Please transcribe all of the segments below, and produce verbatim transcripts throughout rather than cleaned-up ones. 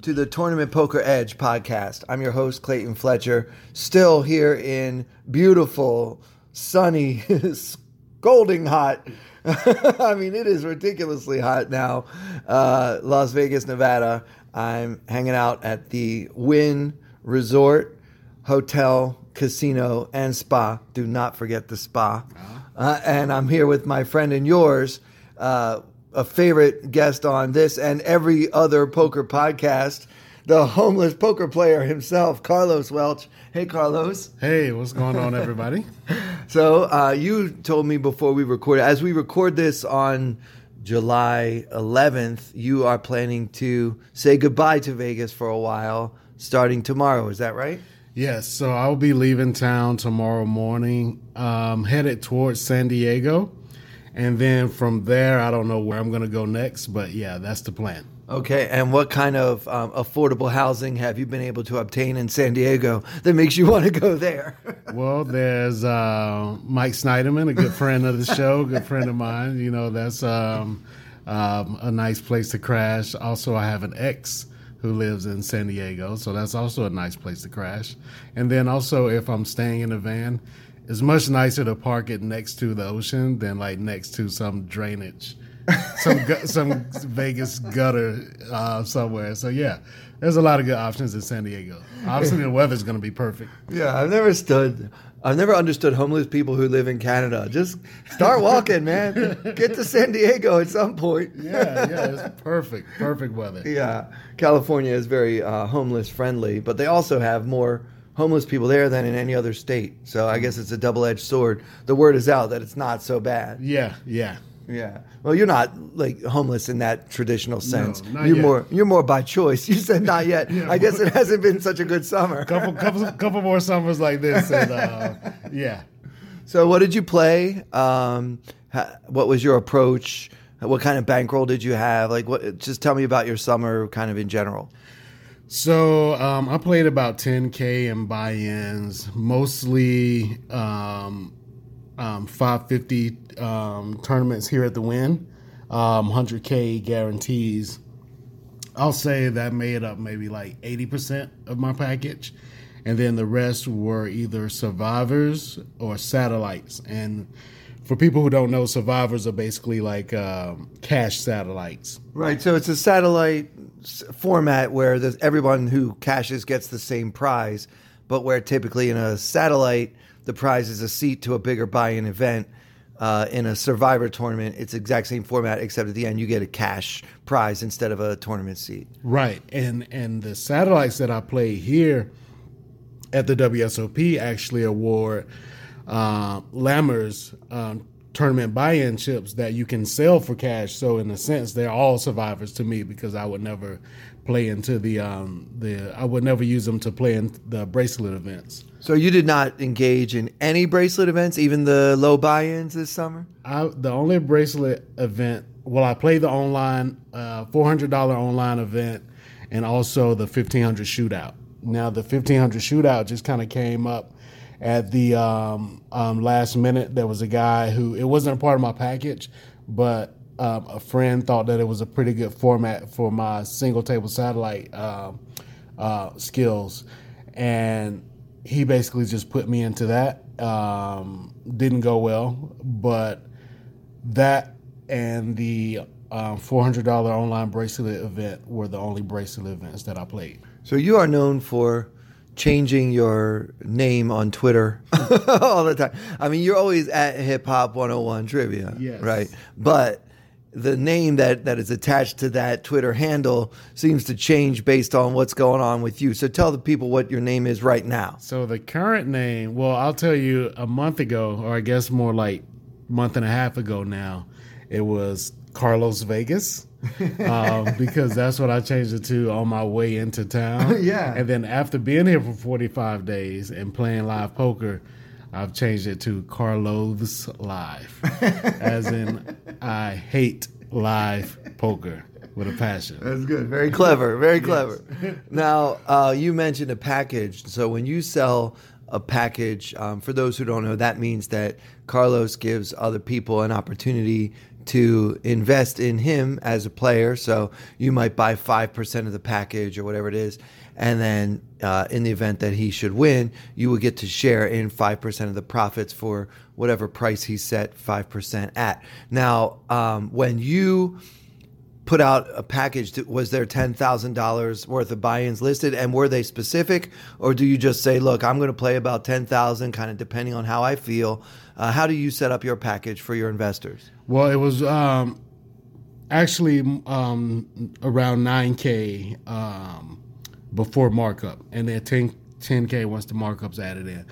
to the Tournament Poker Edge podcast. I'm your host, Clayton Fletcher, still here in beautiful, sunny, scolding hot. I mean, it is ridiculously hot now. Uh, Las Vegas, Nevada. I'm hanging out at the Wynn Resort Hotel Casino and Spa. Do not forget the spa. Uh, and I'm here with my friend and yours, uh, a favorite guest on this and every other poker podcast, the homeless poker player himself, Carlos Welch. Hey, Carlos. Hey, what's going on, everybody? So uh, you told me before we recorded, as we record this on July eleventh, you are planning to say goodbye to Vegas for a while, starting tomorrow. Is that right? Yes. So I'll be leaving town tomorrow morning, um, headed towards San Diego. And then from there, I don't know where I'm going to go next, but yeah, that's the plan. Okay, and what kind of um, affordable housing have you been able to obtain in San Diego that makes you want to go there? Well, there's uh, Mike Snyderman, a good friend of the show, good friend of mine. You know, that's um, um, a nice place to crash. Also, I have an ex who lives in San Diego, so that's also a nice place to crash. And then also, if I'm staying in a van, it's much nicer to park it next to the ocean than like next to some drainage, some gu- some Vegas gutter uh, somewhere. So yeah, there's a lot of good options in San Diego. Obviously, the weather's going to be perfect. Yeah, I've never stood, I've never understood homeless people who live in Canada. Just start walking, man. Get to San Diego at some point. Yeah, yeah, it's perfect, perfect weather. Yeah, California is very uh, homeless friendly, but they also have more homeless people there than in any other state. So I guess it's a double-edged sword. The word is out that it's not so bad. Yeah, yeah. Yeah. Well, you're not like homeless in that traditional sense. No, not you're yet. more you're more by choice. You said not yet. Yeah, I guess it hasn't been such a good summer. Couple couple couple more summers like this and uh, yeah. So what did you play? Um, what was your approach? What kind of bankroll did you have? Like what just tell me about your summer kind of in general. So um, I played about ten K in buy-ins, mostly um, um, five fifty um, tournaments here at the Wynn, um, one hundred K guarantees. I'll say that made up maybe like eighty percent of my package. And then the rest were either survivors or satellites. And for people who don't know, survivors are basically like um, cash satellites. Right, so it's a satellite format where there's everyone who cashes gets the same prize, but where typically in a satellite, the prize is a seat to a bigger buy-in event. Uh, in a survivor tournament, it's the exact same format, except at the end you get a cash prize instead of a tournament seat. Right, and and the satellites that I play here at the W S O P actually award uh, Lammers um, tournament buy-in chips that you can sell for cash. So in a sense, they're all survivors to me because I would never play into the um the I would never use them to play in the bracelet events. So you did not engage in any bracelet events, even the low buy-ins this summer? I the only bracelet event, well, I played the online uh, four hundred dollars online event and also the fifteen hundred shootout. Now the fifteen hundred shootout just kind of came up at the um, um, last minute. There was a guy who, it wasn't a part of my package, but um, a friend thought that it was a pretty good format for my single table satellite uh, uh, skills. And he basically just put me into that. Um, didn't go well, but that and the um, four hundred dollars online bracelet event were the only bracelet events that I played. So you are known for changing your name on Twitter all the time. I mean, you're always at Hip Hop one oh one Trivia, yes, right? But the name that, that is attached to that Twitter handle seems to change based on what's going on with you. So tell the people what your name is right now. So the current name, well, I'll tell you a month ago, or I guess more like month and a half ago now, it was Carlos Vegas. um, because that's what I changed it to on my way into town. Yeah. And then after being here for forty-five days and playing live poker, I've changed it to Carlos Live, as in I hate live poker with a passion. That's good. Very clever. Very clever. Yes. Now, uh, you mentioned a package. So when you sell a package, um, for those who don't know, that means that Carlos gives other people an opportunity to invest in him as a player. So you might buy five percent of the package or whatever it is. And then uh, in the event that he should win, you will get to share in five percent of the profits for whatever price he set five percent at. Now, um, when you put out a package, was there ten thousand dollars worth of buy-ins listed? And were they specific? Or do you just say, look, I'm going to play about ten thousand, kind of depending on how I feel. Uh, how do you set up your package for your investors? Well, it was um, actually um, around nine K um, before markup, and then ten K once the markup's added in.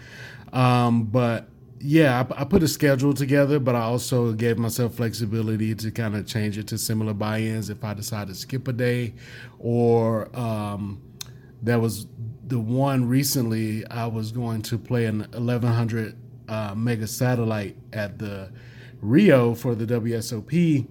Um, but yeah, I, I put a schedule together, but I also gave myself flexibility to kind of change it to similar buy-ins if I decide to skip a day. Or um, there was the one recently I was going to play an eleven hundred uh, mega satellite at the Rio for the W S O P,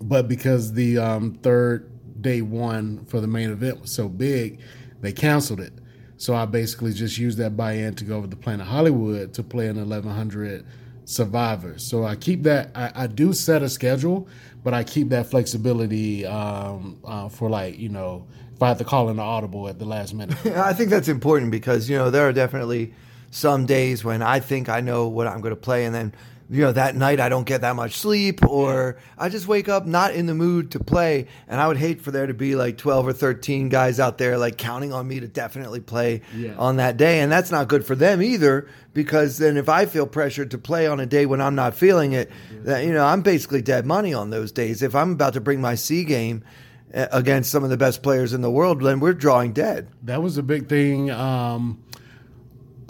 but because the um, third day one for the main event was so big, they canceled it. So I basically just used that buy-in to go over to Planet Hollywood to play an eleven hundred Survivor. So I keep that, I, I do set a schedule, but I keep that flexibility um, uh, for, like, you know, if I have to call in an audible at the last minute. I think that's important because, you know, there are definitely some days when I think I know what I'm going to play, and then you know, that night I don't get that much sleep, or I just wake up not in the mood to play. And I would hate for there to be like twelve or thirteen guys out there like counting on me to definitely play yeah. on that day. And that's not good for them either, because then if I feel pressured to play on a day when I'm not feeling it, yeah. that, you know, I'm basically dead money on those days. If I'm about to bring my C game against some of the best players in the world, then we're drawing dead. That was a big thing. Um,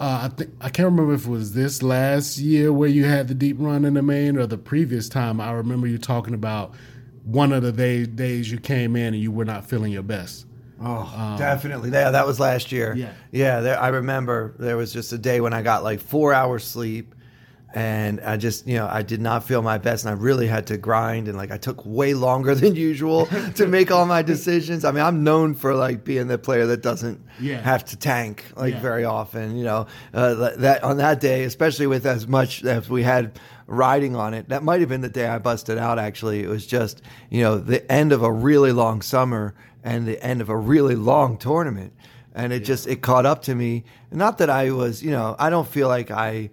Uh, I think I can't remember if it was this last year where you had the deep run in the main, or the previous time. I remember you talking about one of the day, days you came in and you were not feeling your best. Oh, um, definitely. Yeah, that was last year. Yeah, yeah. There, I remember there was just a day when I got like four hours sleep, and I just, you know, I did not feel my best, and I really had to grind, and like I took way longer than usual to make all my decisions. I mean, I'm known for like being the player that doesn't yeah. have to tank like yeah. very often, you know, uh, that on that day, especially with as much as we had riding on it. That might have been the day I busted out, actually. It was just, you know, the end of a really long summer and the end of a really long tournament. And it yeah. just, it caught up to me. Not that I was, you know, I don't feel like I,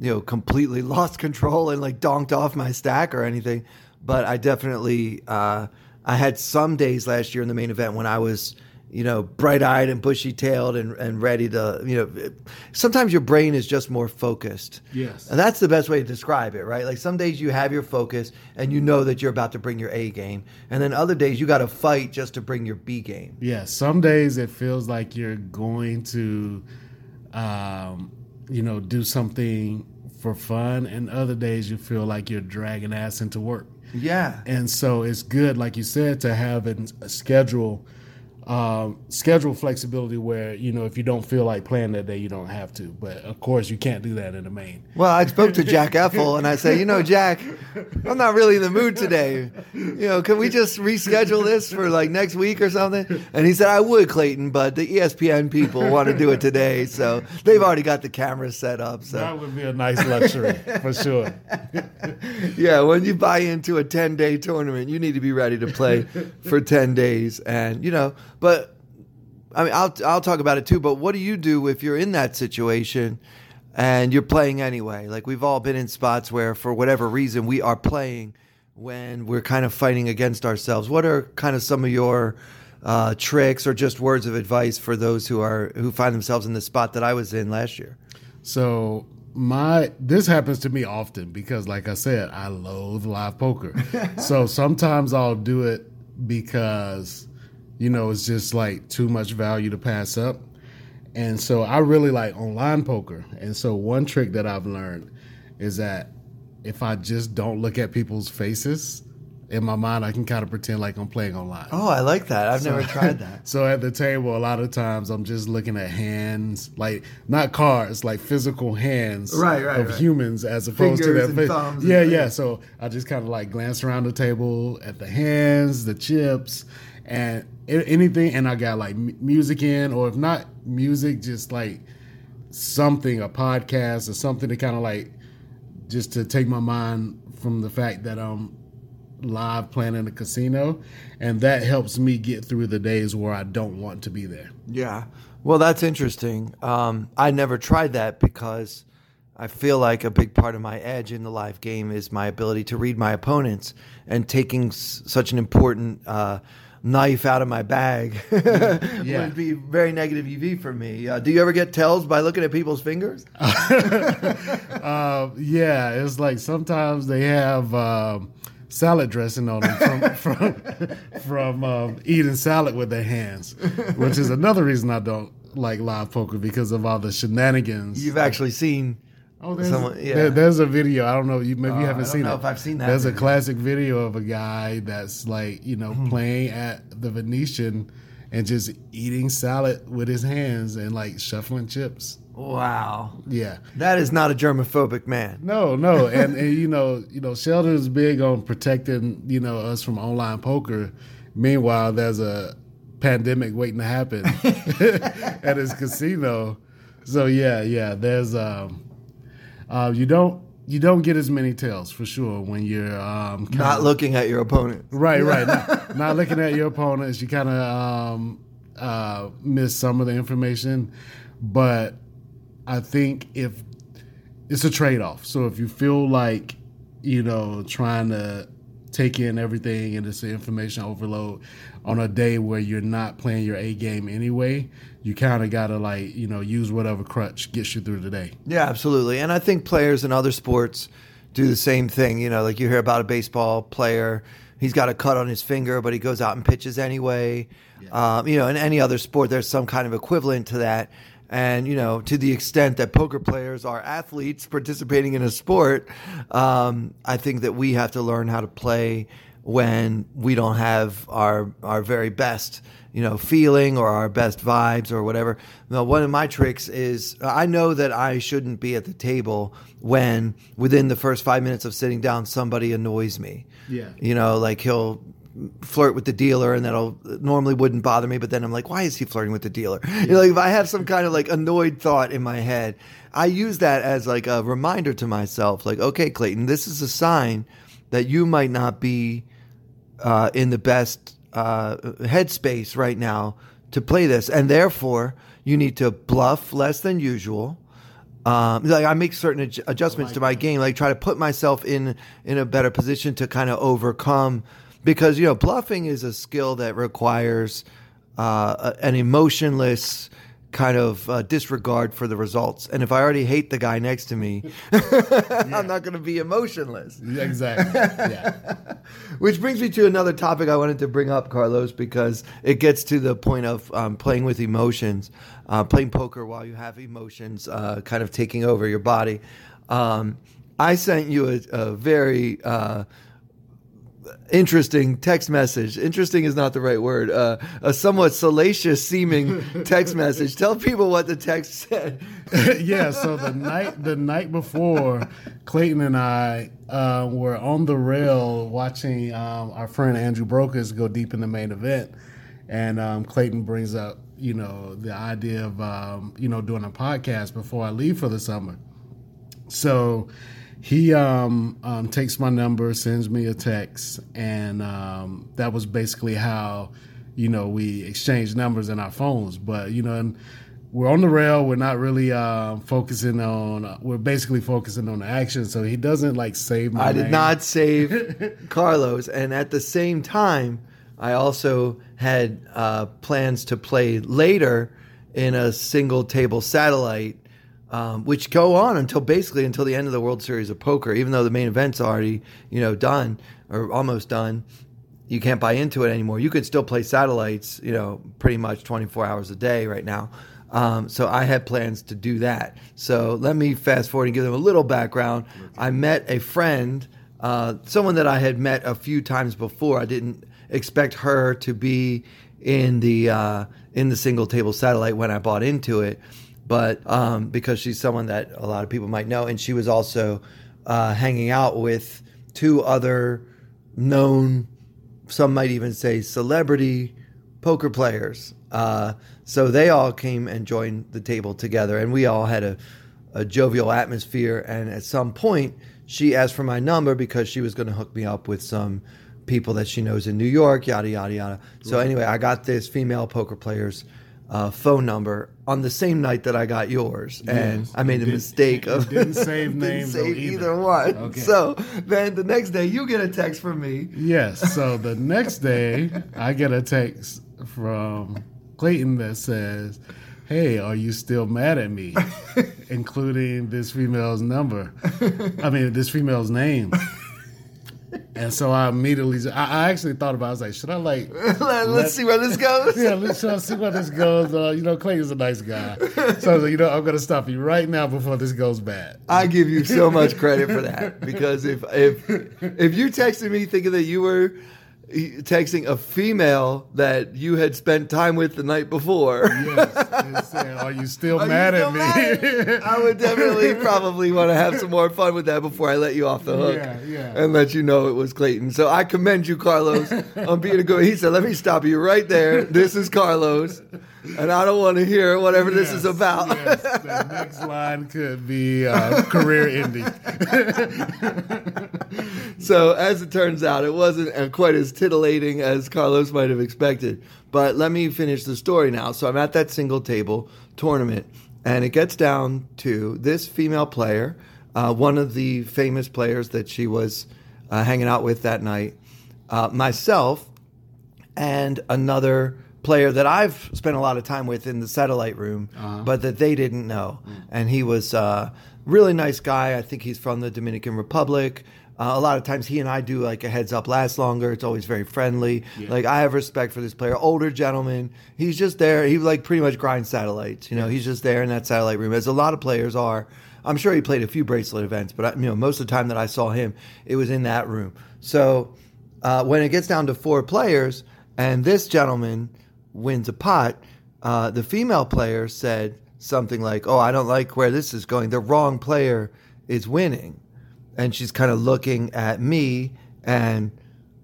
you know, completely lost control and like donked off my stack or anything. But I definitely, uh, I had some days last year in the main event when I was, you know, bright eyed and bushy tailed and, and ready to, you know, sometimes your brain is just more focused. Yes. And that's the best way to describe it, right? Like some days you have your focus and you know that you're about to bring your A game. And then other days you got to fight just to bring your B game. Yeah. Some days it feels like you're going to, um, you know, do something for fun, and other days you feel like you're dragging ass into work. Yeah. And so it's good, like you said, to have a schedule, um, schedule flexibility where, you know, if you don't feel like playing that day, you don't have to. But, of course, you can't do that in the main. Well, I spoke to Jack Effel, and I said, you know, Jack, I'm not really in the mood today. You know, can we just reschedule this for, like, next week or something? And he said, I would, Clayton, but the E S P N people want to do it today. So they've already got the camera set up. So that would be a nice luxury, for sure. Yeah, when you buy into a ten-day tournament, you need to be ready to play for ten days. And, you know, but I mean, I'll I'll talk about it too. But what do you do if you're in that situation and you're playing anyway? Like we've all been in spots where, for whatever reason, we are playing when we're kind of fighting against ourselves. What are kind of some of your uh, tricks or just words of advice for those who are who find themselves in the spot that I was in last year? So my this happens to me often because, like I said, I loathe live poker. So sometimes I'll do it because, you know, it's just like too much value to pass up. And so I really like online poker. And so one trick that I've learned is that if I just don't look at people's faces, in my mind, I can kind of pretend like I'm playing online. Oh, I like that. I've so, never tried that. So at the table, a lot of times I'm just looking at hands, like not cards, like physical hands right, right, of right. humans as opposed Fingers to their face. Thumbs yeah, and yeah. So I just kind of like glance around the table at the hands, the chips, and anything. And I got like music in, or if not music, just like something, a podcast or something to kind of like just to take my mind from the fact that I'm live playing in a casino, and that helps me get through the days where I don't want to be there. Yeah. Well, that's interesting. Um, I never tried that because I feel like a big part of my edge in the live game is my ability to read my opponents, and taking s- such an important uh, knife out of my bag yeah. Yeah. would be very negative E V for me. Uh, do you ever get tells by looking at people's fingers? uh, yeah. It's like sometimes they have... Um, salad dressing on them from from, from um, eating salad with their hands, which is another reason I don't like live poker, because of all the shenanigans. You've actually seen oh, there's someone. Yeah. There, there's a video. I don't know. You maybe uh, you haven't I don't seen know it. If I've seen that. There's video. A classic video of a guy that's like you know mm-hmm. playing at the Venetian and just eating salad with his hands and like shuffling chips. Wow. Yeah. That is not a germophobic man. No, no. And, and you know, you know, Sheldon is big on protecting, you know, us from online poker. Meanwhile, there's a pandemic waiting to happen at his casino. So yeah, yeah, there's um uh you don't you don't get as many tells for sure when you're um not of, looking at your opponent. Right, right. not, not looking at your opponents. You kind of um uh miss some of the information, but I think if it's a trade-off. So if you feel like, you know, trying to take in everything and it's an information overload on a day where you're not playing your A game anyway, you kind of got to like, you know, use whatever crutch gets you through the day. Yeah, absolutely. And I think players in other sports do the same thing. You know, like you hear about a baseball player, he's got a cut on his finger, but he goes out and pitches anyway. Yeah. Um, you know, in any other sport, there's some kind of equivalent to that. And, you know, to the extent that poker players are athletes participating in a sport, um, I think that we have to learn how to play when we don't have our our very best, you know, feeling or our best vibes or whatever. Now, one of my tricks is I know that I shouldn't be at the table when within the first five minutes of sitting down, somebody annoys me. Yeah. You know, like he'll flirt with the dealer, and that'll normally wouldn't bother me, but then I'm like, why is he flirting with the dealer? Yeah. You know, like if I have some kind of like annoyed thought in my head, I use that as like a reminder to myself, like, okay, Clayton, this is a sign that you might not be uh, in the best uh, headspace right now to play this, and therefore you need to bluff less than usual. Um, like I make certain ad- adjustments oh my to my God. game, like try to put myself in in a better position to kind of overcome. Because, you know, bluffing is a skill that requires uh, an emotionless kind of uh, disregard for the results. And if I already hate the guy next to me, yeah. I'm not going to be emotionless. Exactly. Yeah. Which brings me to another topic I wanted to bring up, Carlos, because it gets to the point of um, playing with emotions, uh, playing poker while you have emotions uh, kind of taking over your body. Um, I sent you a, a very... Uh, Interesting text message. Interesting is not the right word. Uh, a somewhat salacious seeming text message. Tell people what the text said. Yeah. So the night the night before, Clayton and I uh, were on the rail watching um, our friend Andrew Brokos go deep in the main event, and um, Clayton brings up you know the idea of um, you know doing a podcast before I leave for the summer. So. He um, um, takes my number, sends me a text, and um, that was basically how, you know, we exchanged numbers in our phones. But, you know, and we're on the rail. We're not really uh, focusing on uh, – we're basically focusing on the action. So he doesn't, like, save my I name. Did not save Carlos. And at the same time, I also had uh, plans to play later in a single-table satellite. Um, which go on until basically until the end of the World Series of Poker, even though the main event's already, you know, done or almost done. You can't buy into it anymore. You could still play satellites, you know, pretty much twenty-four hours a day right now. Um, so I had plans to do that. So let me fast forward and give them a little background. I met a friend uh, someone that I had met a few times before. I didn't expect her to be in the uh, in the single table satellite when I bought into it, but um, because she's someone that a lot of people might know, and she was also uh, hanging out with two other known, some might even say celebrity poker players. Uh, so they all came and joined the table together, and we all had a, a jovial atmosphere. And at some point, she asked for my number because she was going to hook me up with some people that she knows in New York, yada, yada, yada. So anyway, I got this female poker player's uh, phone number on the same night that I got yours. Yes, and I made the mistake of didn't save names didn't save either. either one. Okay. So then the next day you get a text from me. Yes. So the next day I get a text from Clayton that says, "Hey, are you still mad at me?" Including this female's number. I mean, this female's name. And so I immediately, I actually thought about it. I was like, should I like... Let's let, see where this goes. Yeah, let's, let's see where this goes. Uh, you know, Clay is a nice guy. So I was like, you know, I'm going to stop you right now before this goes bad. I give you so much credit for that. Because if if if you texted me thinking that you were texting a female that you had spent time with the night before. Yes. Saying, are you still are mad you still at me? Mad? I would definitely probably want to have some more fun with that before I let you off the hook. Yeah, yeah. And let you know it was Clayton. So I commend you, Carlos, on being a good... He said, let me stop you right there. This is Carlos. And I don't want to hear whatever yes, this is about. Yes. The next line could be uh, career ending. So as it turns out, it wasn't quite as titillating as Carlos might have expected. But let me finish the story now. So I'm at that single table tournament, and it gets down to this female player, uh, one of the famous players that she was uh, hanging out with that night, uh, myself, and another player that I've spent a lot of time with in the satellite room, uh-huh. but that they didn't know. Mm. And he was a really nice guy. I think he's from the Dominican Republic. Uh, a lot of times he and I do like a heads up lasts longer. It's always very friendly. Yeah. Like I have respect for this player, older gentleman. He's just there. He like pretty much grinds satellites. You know, yeah. He's just there in that satellite room, as a lot of players are. I'm sure he played a few bracelet events, but I, you know, most of the time that I saw him, it was in that room. So uh, when it gets down to four players and this gentleman wins a pot, uh, the female player said something like, "Oh, I don't like where this is going. The wrong player is winning." And she's kind of looking at me and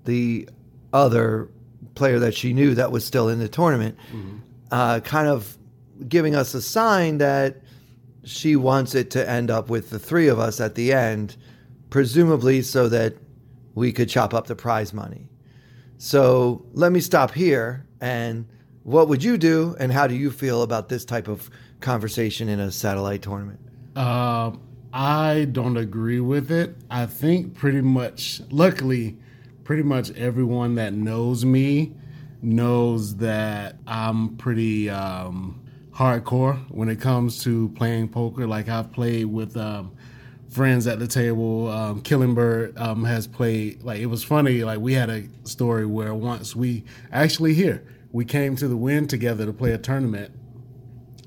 the other player that she knew that was still in the tournament, mm-hmm. uh, kind of giving us a sign that she wants it to end up with the three of us at the end, presumably so that we could chop up the prize money. So let me stop here. And what would you do, and how do you feel about this type of conversation in a satellite tournament? Um. I don't agree with it. I think pretty much, luckily, pretty much everyone that knows me knows that I'm pretty um, hardcore when it comes to playing poker. Like I've played with um, friends at the table. Um, Killenberg um, has played. Like it was funny. Like we had a story where once we actually here we came to the Wynn together to play a tournament,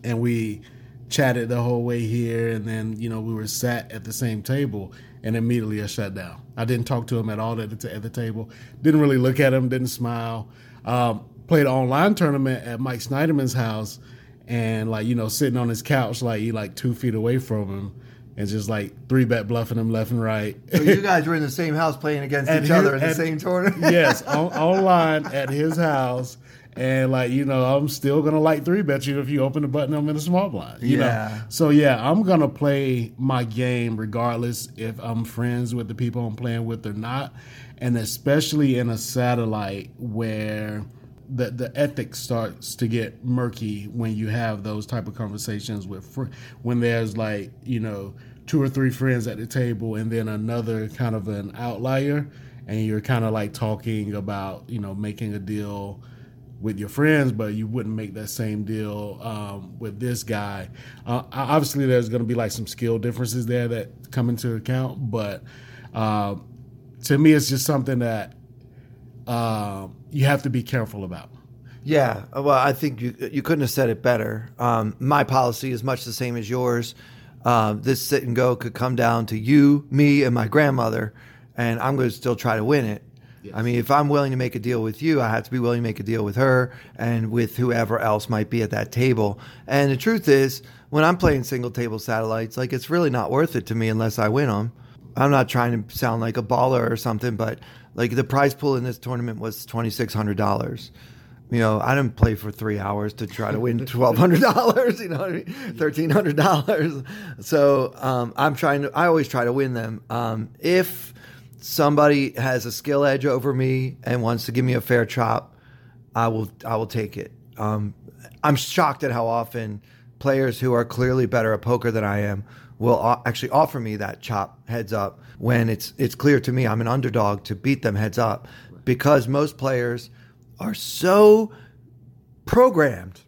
and we chatted the whole way here, and then, you know, we were sat at the same table, and immediately I shut down. I didn't talk to him at all at the, t- at the table. Didn't really look at him, didn't smile. Um, played an online tournament at Mike Snyderman's house, and, like, you know, sitting on his couch, like, he, like, two feet away from him, and just, like, three-bet bluffing him left and right. So you guys were in the same house playing against each his, other in at, the same tournament? Yes, on, online at his house. And, like, you know, I'm still going to like three-bet you if you open the button, I'm in a small blind, you yeah. know. So, yeah, I'm going to play my game regardless if I'm friends with the people I'm playing with or not, and especially in a satellite where the, the ethics starts to get murky when you have those type of conversations with fr- when there's, like, you know, two or three friends at the table and then another kind of an outlier, and you're kind of, like, talking about, you know, making a deal with your friends, but you wouldn't make that same deal um, with this guy. Uh, obviously, there's going to be like some skill differences there that come into account, but uh, to me, it's just something that uh, you have to be careful about. Yeah, well, I think you you couldn't have said it better. Um, my policy is much the same as yours. Uh, this sit and go could come down to you, me, and my grandmother. and I'm going to still try to win it. Yes. I mean, if I'm willing to make a deal with you, I have to be willing to make a deal with her and with whoever else might be at that table. And the truth is, when I'm playing single table satellites, like, it's really not worth it to me unless I win them. I'm not trying to sound like a baller or something, but like, the prize pool in this tournament was twenty-six hundred dollars. You know, I didn't play for three hours to try to win twelve hundred dollars, you know what I mean? thirteen hundred dollars. So um, I'm trying to, I always try to win them. Um, if somebody has a skill edge over me and wants to give me a fair chop, I will, I will take it. Um, I'm shocked at how often players who are clearly better at poker than I am will actually offer me that chop heads up when it's it's clear to me I'm an underdog to beat them heads up, because most players are so programmed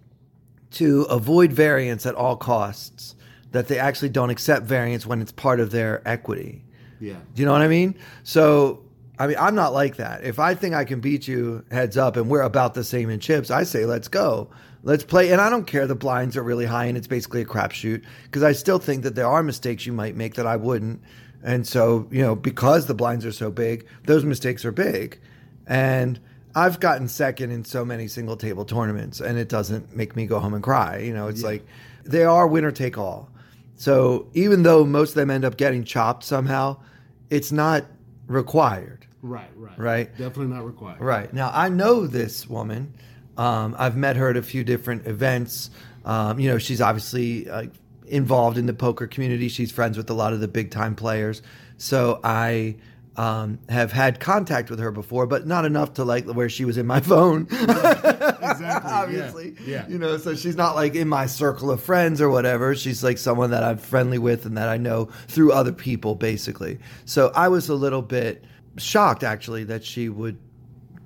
to avoid variance at all costs that they actually don't accept variance when it's part of their equity. Yeah. Do you know what I mean? So, I mean, I'm not like that. If I think I can beat you heads up and we're about the same in chips, I say, let's go. Let's play. And I don't care the blinds are really high and it's basically a crapshoot, because I still think that there are mistakes you might make that I wouldn't. And so, you know, because the blinds are so big, those mistakes are big. And I've gotten second in so many single table tournaments, and it doesn't make me go home and cry. You know, it's yeah. like they are winner take all. So even though most of them end up getting chopped somehow, it's not required. Right, right. Right? Definitely not required. Right. Now, I know this woman. Um, I've met her at a few different events. Um, you know, she's obviously uh, involved in the poker community. She's friends with a lot of the big time players. So I um, have had contact with her before, but not enough to like where she was in my phone. Exactly. Obviously. Yeah. Yeah. You know, so she's not like in my circle of friends or whatever. She's like someone that I'm friendly with and that I know through other people, basically. So I was a little bit shocked, actually, that she would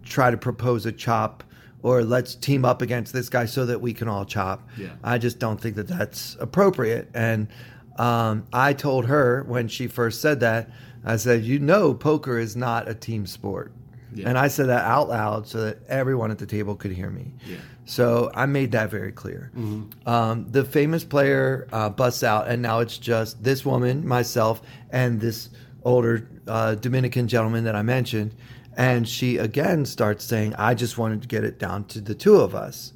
try to propose a chop or let's team up against this guy so that we can all chop. Yeah. I just don't think that that's appropriate. And um, I told her when she first said that, I said, you know, poker is not a team sport. Yeah. And I said that out loud so that everyone at the table could hear me. Yeah. So I made that very clear. Mm-hmm. Um, the famous player uh, busts out, and now it's just this woman, myself, and this older uh, Dominican gentleman that I mentioned. And she again starts saying, I just wanted to get it down to the two of us.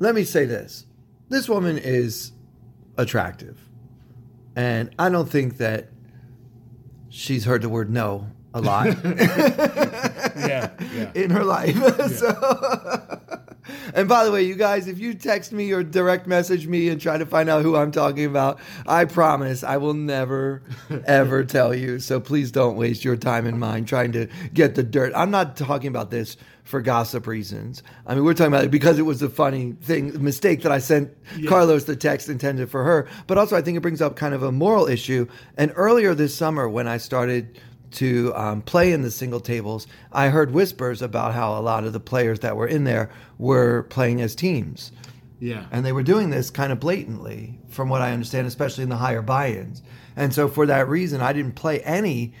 Let me say this. This woman is attractive. And I don't think that she's heard the word no a lot yeah, yeah. in her life. Yeah. So, and by the way, you guys, if you text me or direct message me and try to find out who I'm talking about, I promise I will never, ever tell you. So please don't waste your time and mine trying to get the dirt. I'm not talking about this for gossip reasons. I mean, we're talking about it because it was a funny thing, mistake that I sent yeah. Carlos the text intended for her. But also I think it brings up kind of a moral issue. And earlier this summer when I started to um, play in the single tables, I heard whispers about how a lot of the players that were in there were playing as teams. Yeah. And they were doing this kind of blatantly, from what I understand, especially in the higher buy-ins. And so for that reason, I didn't play any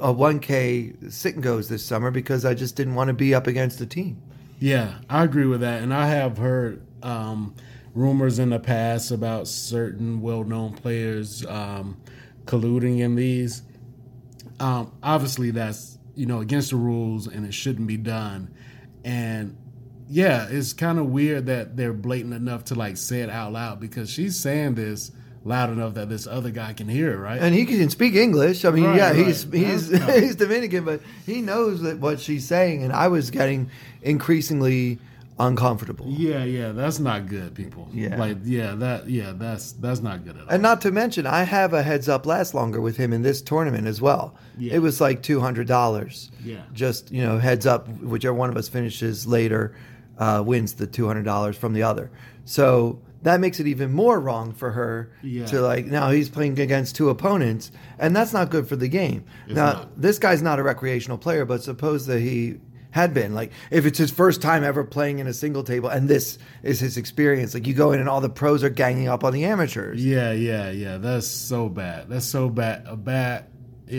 uh, one K sit and goes this summer because I just didn't want to be up against a team. Yeah, I agree with that. And I have heard um, rumors in the past about certain well-known players um, colluding in these. Um, obviously, that's, you know, against the rules and it shouldn't be done. And, yeah, it's kind of weird that they're blatant enough to, like, say it out loud, because she's saying this loud enough that this other guy can hear it, right? And he can speak English. I mean, right, yeah, right. he's he's no. he's Dominican, but he knows that what she's saying. And I was getting increasingly uncomfortable. Yeah, yeah, that's not good, people. Yeah, like yeah, that yeah, that's that's not good at all. And not to mention, I have a heads up last longer with him in this tournament as well. Yeah. It was like two hundred dollars. Yeah, just, you know, heads up, whichever one of us finishes later uh, wins the two hundred dollars from the other. So that makes it even more wrong for her yeah. to, like, now he's playing against two opponents, and that's not good for the game. It's now not. This guy's not a recreational player, but suppose that he had been. Like, if it's his first time ever playing in a single table and this is his experience, like, you go in and all the pros are ganging up on the amateurs. Yeah, yeah, yeah. That's so bad. That's so bad. A bad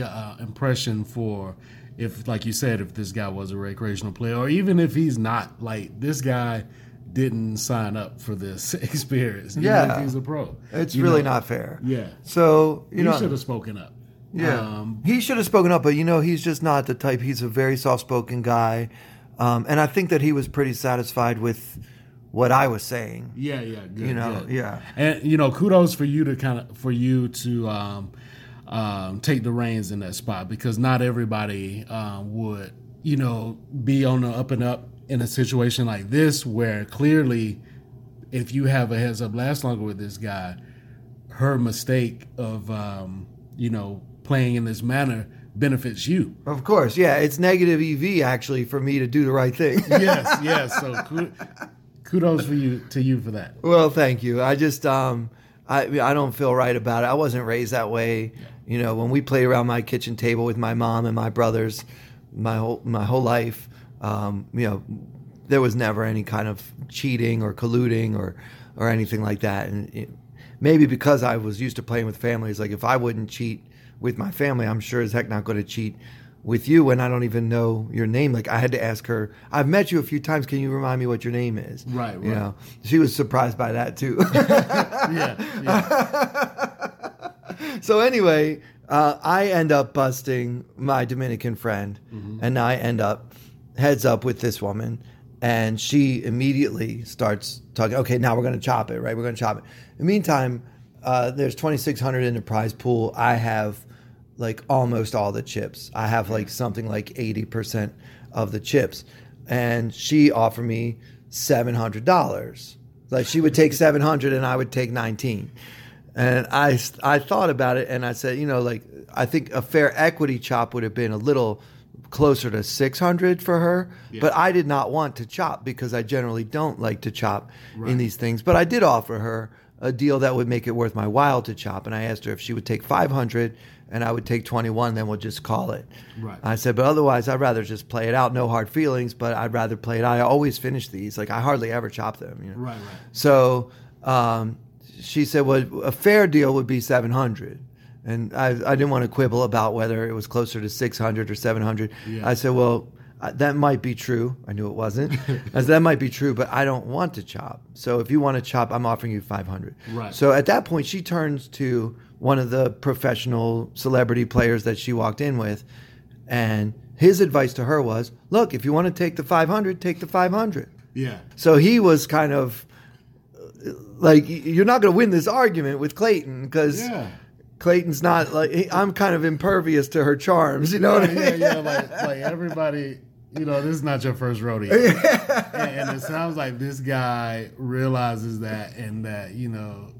uh, impression for, if, like you said, if this guy was a recreational player, or even if he's not, like, this guy didn't sign up for this experience. Yeah. Even if he's a pro. It's really know? Not fair. Yeah. So, you, you know, should have spoken up. Yeah, um, he should have spoken up, but you know, he's just not the type. He's a very soft-spoken guy, um, and I think that he was pretty satisfied with what I was saying. Yeah, yeah, good, you know, good. yeah, and you know, kudos for you to kind of for you to um, um, take the reins in that spot, because not everybody uh, would, you know, be on the up and up in a situation like this, where clearly, if you have a heads up, last longer with this guy, her mistake of um, you know. playing in this manner benefits you. Of course, yeah. It's negative E V, actually, for me to do the right thing. yes, yes. So kudos for you to you for that. Well, thank you. I just, um, I I don't feel right about it. I wasn't raised that way. Yeah. You know, when we played around my kitchen table with my mom and my brothers, my whole my whole life, um, you know, there was never any kind of cheating or colluding or or anything like that. And it, maybe because I was used to playing with families, like if I wouldn't cheat with my family, I'm sure as heck not going to cheat with you when I don't even know your name. Like, I had to ask her, I've met you a few times, can you remind me what your name is? Right, right. You know, she was surprised by that too. yeah, yeah. So anyway, uh, I end up busting my Dominican friend, mm-hmm. and I end up heads up with this woman, and she immediately starts talking, okay, now we're going to chop it, right? We're going to chop it. In the meantime, Uh, there's twenty-six hundred in the prize pool. I have like almost all the chips. I have like something like eighty percent of the chips. And she offered me seven hundred dollars. Like, she would take seven hundred and I would take nineteen. And I, I thought about it and I said, you know, like, I think a fair equity chop would have been a little closer to six hundred for her, yeah. but I did not want to chop because I generally don't like to chop right. in these things. But I did offer her a deal that would make it worth my while to chop. And I asked her if she would take five hundred and I would take twenty-one, then we'll just call it. Right. I said, but otherwise, I'd rather just play it out. No hard feelings, but I'd rather play it out. I always finish these. Like, I hardly ever chop them. You know? Right, right. So um, she said, well, a fair deal would be seven hundred. And I, I didn't want to quibble about whether it was closer to six hundred or seven hundred. Yeah. I said, well, that might be true. I knew it wasn't. As that might be true, but I don't want to chop. So if you want to chop, I'm offering you five hundred. Right. So at that point, she turns to one of the professional celebrity players that she walked in with, and his advice to her was, "Look, if you want to take the five hundred, take the five hundred." Yeah. So he was kind of like, "You're not going to win this argument with Clayton because." Yeah. Clayton's not like, I'm kind of impervious to her charms, you know yeah, what I mean? Yeah, yeah, like, like everybody, you know, this is not your first rodeo. Yeah. And, and it sounds like this guy realizes that and that, you know,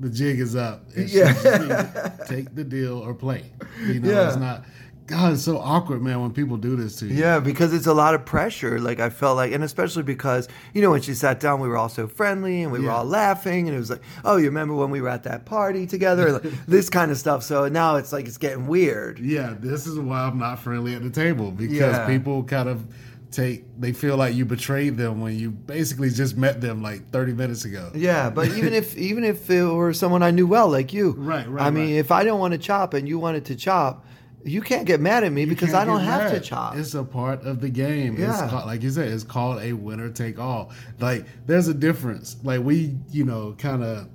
the jig is up. And yeah. She just needs to take the deal or play. You know, yeah. It's not, God, it's so awkward, man, when people do this to you. Yeah, because it's a lot of pressure. Like, I felt like, and especially because, you know, when she sat down, we were all so friendly and we yeah. were all laughing. And it was like, oh, you remember when we were at that party together? Like, this kind of stuff. So now it's like, it's getting weird. Yeah, this is why I'm not friendly at the table, because yeah. people kind of take, they feel like you betrayed them when you basically just met them like thirty minutes ago. Yeah, but even if even if it were someone I knew well, like you. Right, right. I mean, right. if I don't want to chop and you wanted to chop, you can't get mad at me you because I don't have mad. to chop. It's a part of the game. Yeah. It's called, like you said, it's called a winner take all. Like, there's a difference. Like, we, you know, kind of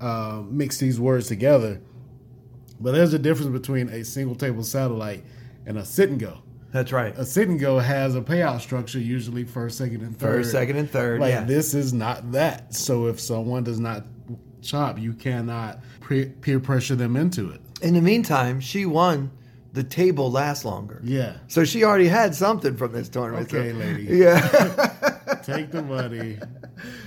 uh, mix these words together. But there's a difference between a single table satellite and a sit and go. That's right. A sit and go has a payout structure, usually first, second, and third. First, second, and third. Like, yeah. This is not that. So if someone does not chop, you cannot pre- peer pressure them into it. In the meantime, she won the table lasts longer. Yeah. So she already had something from this tournament. Okay, so, lady. Yeah. Take the money.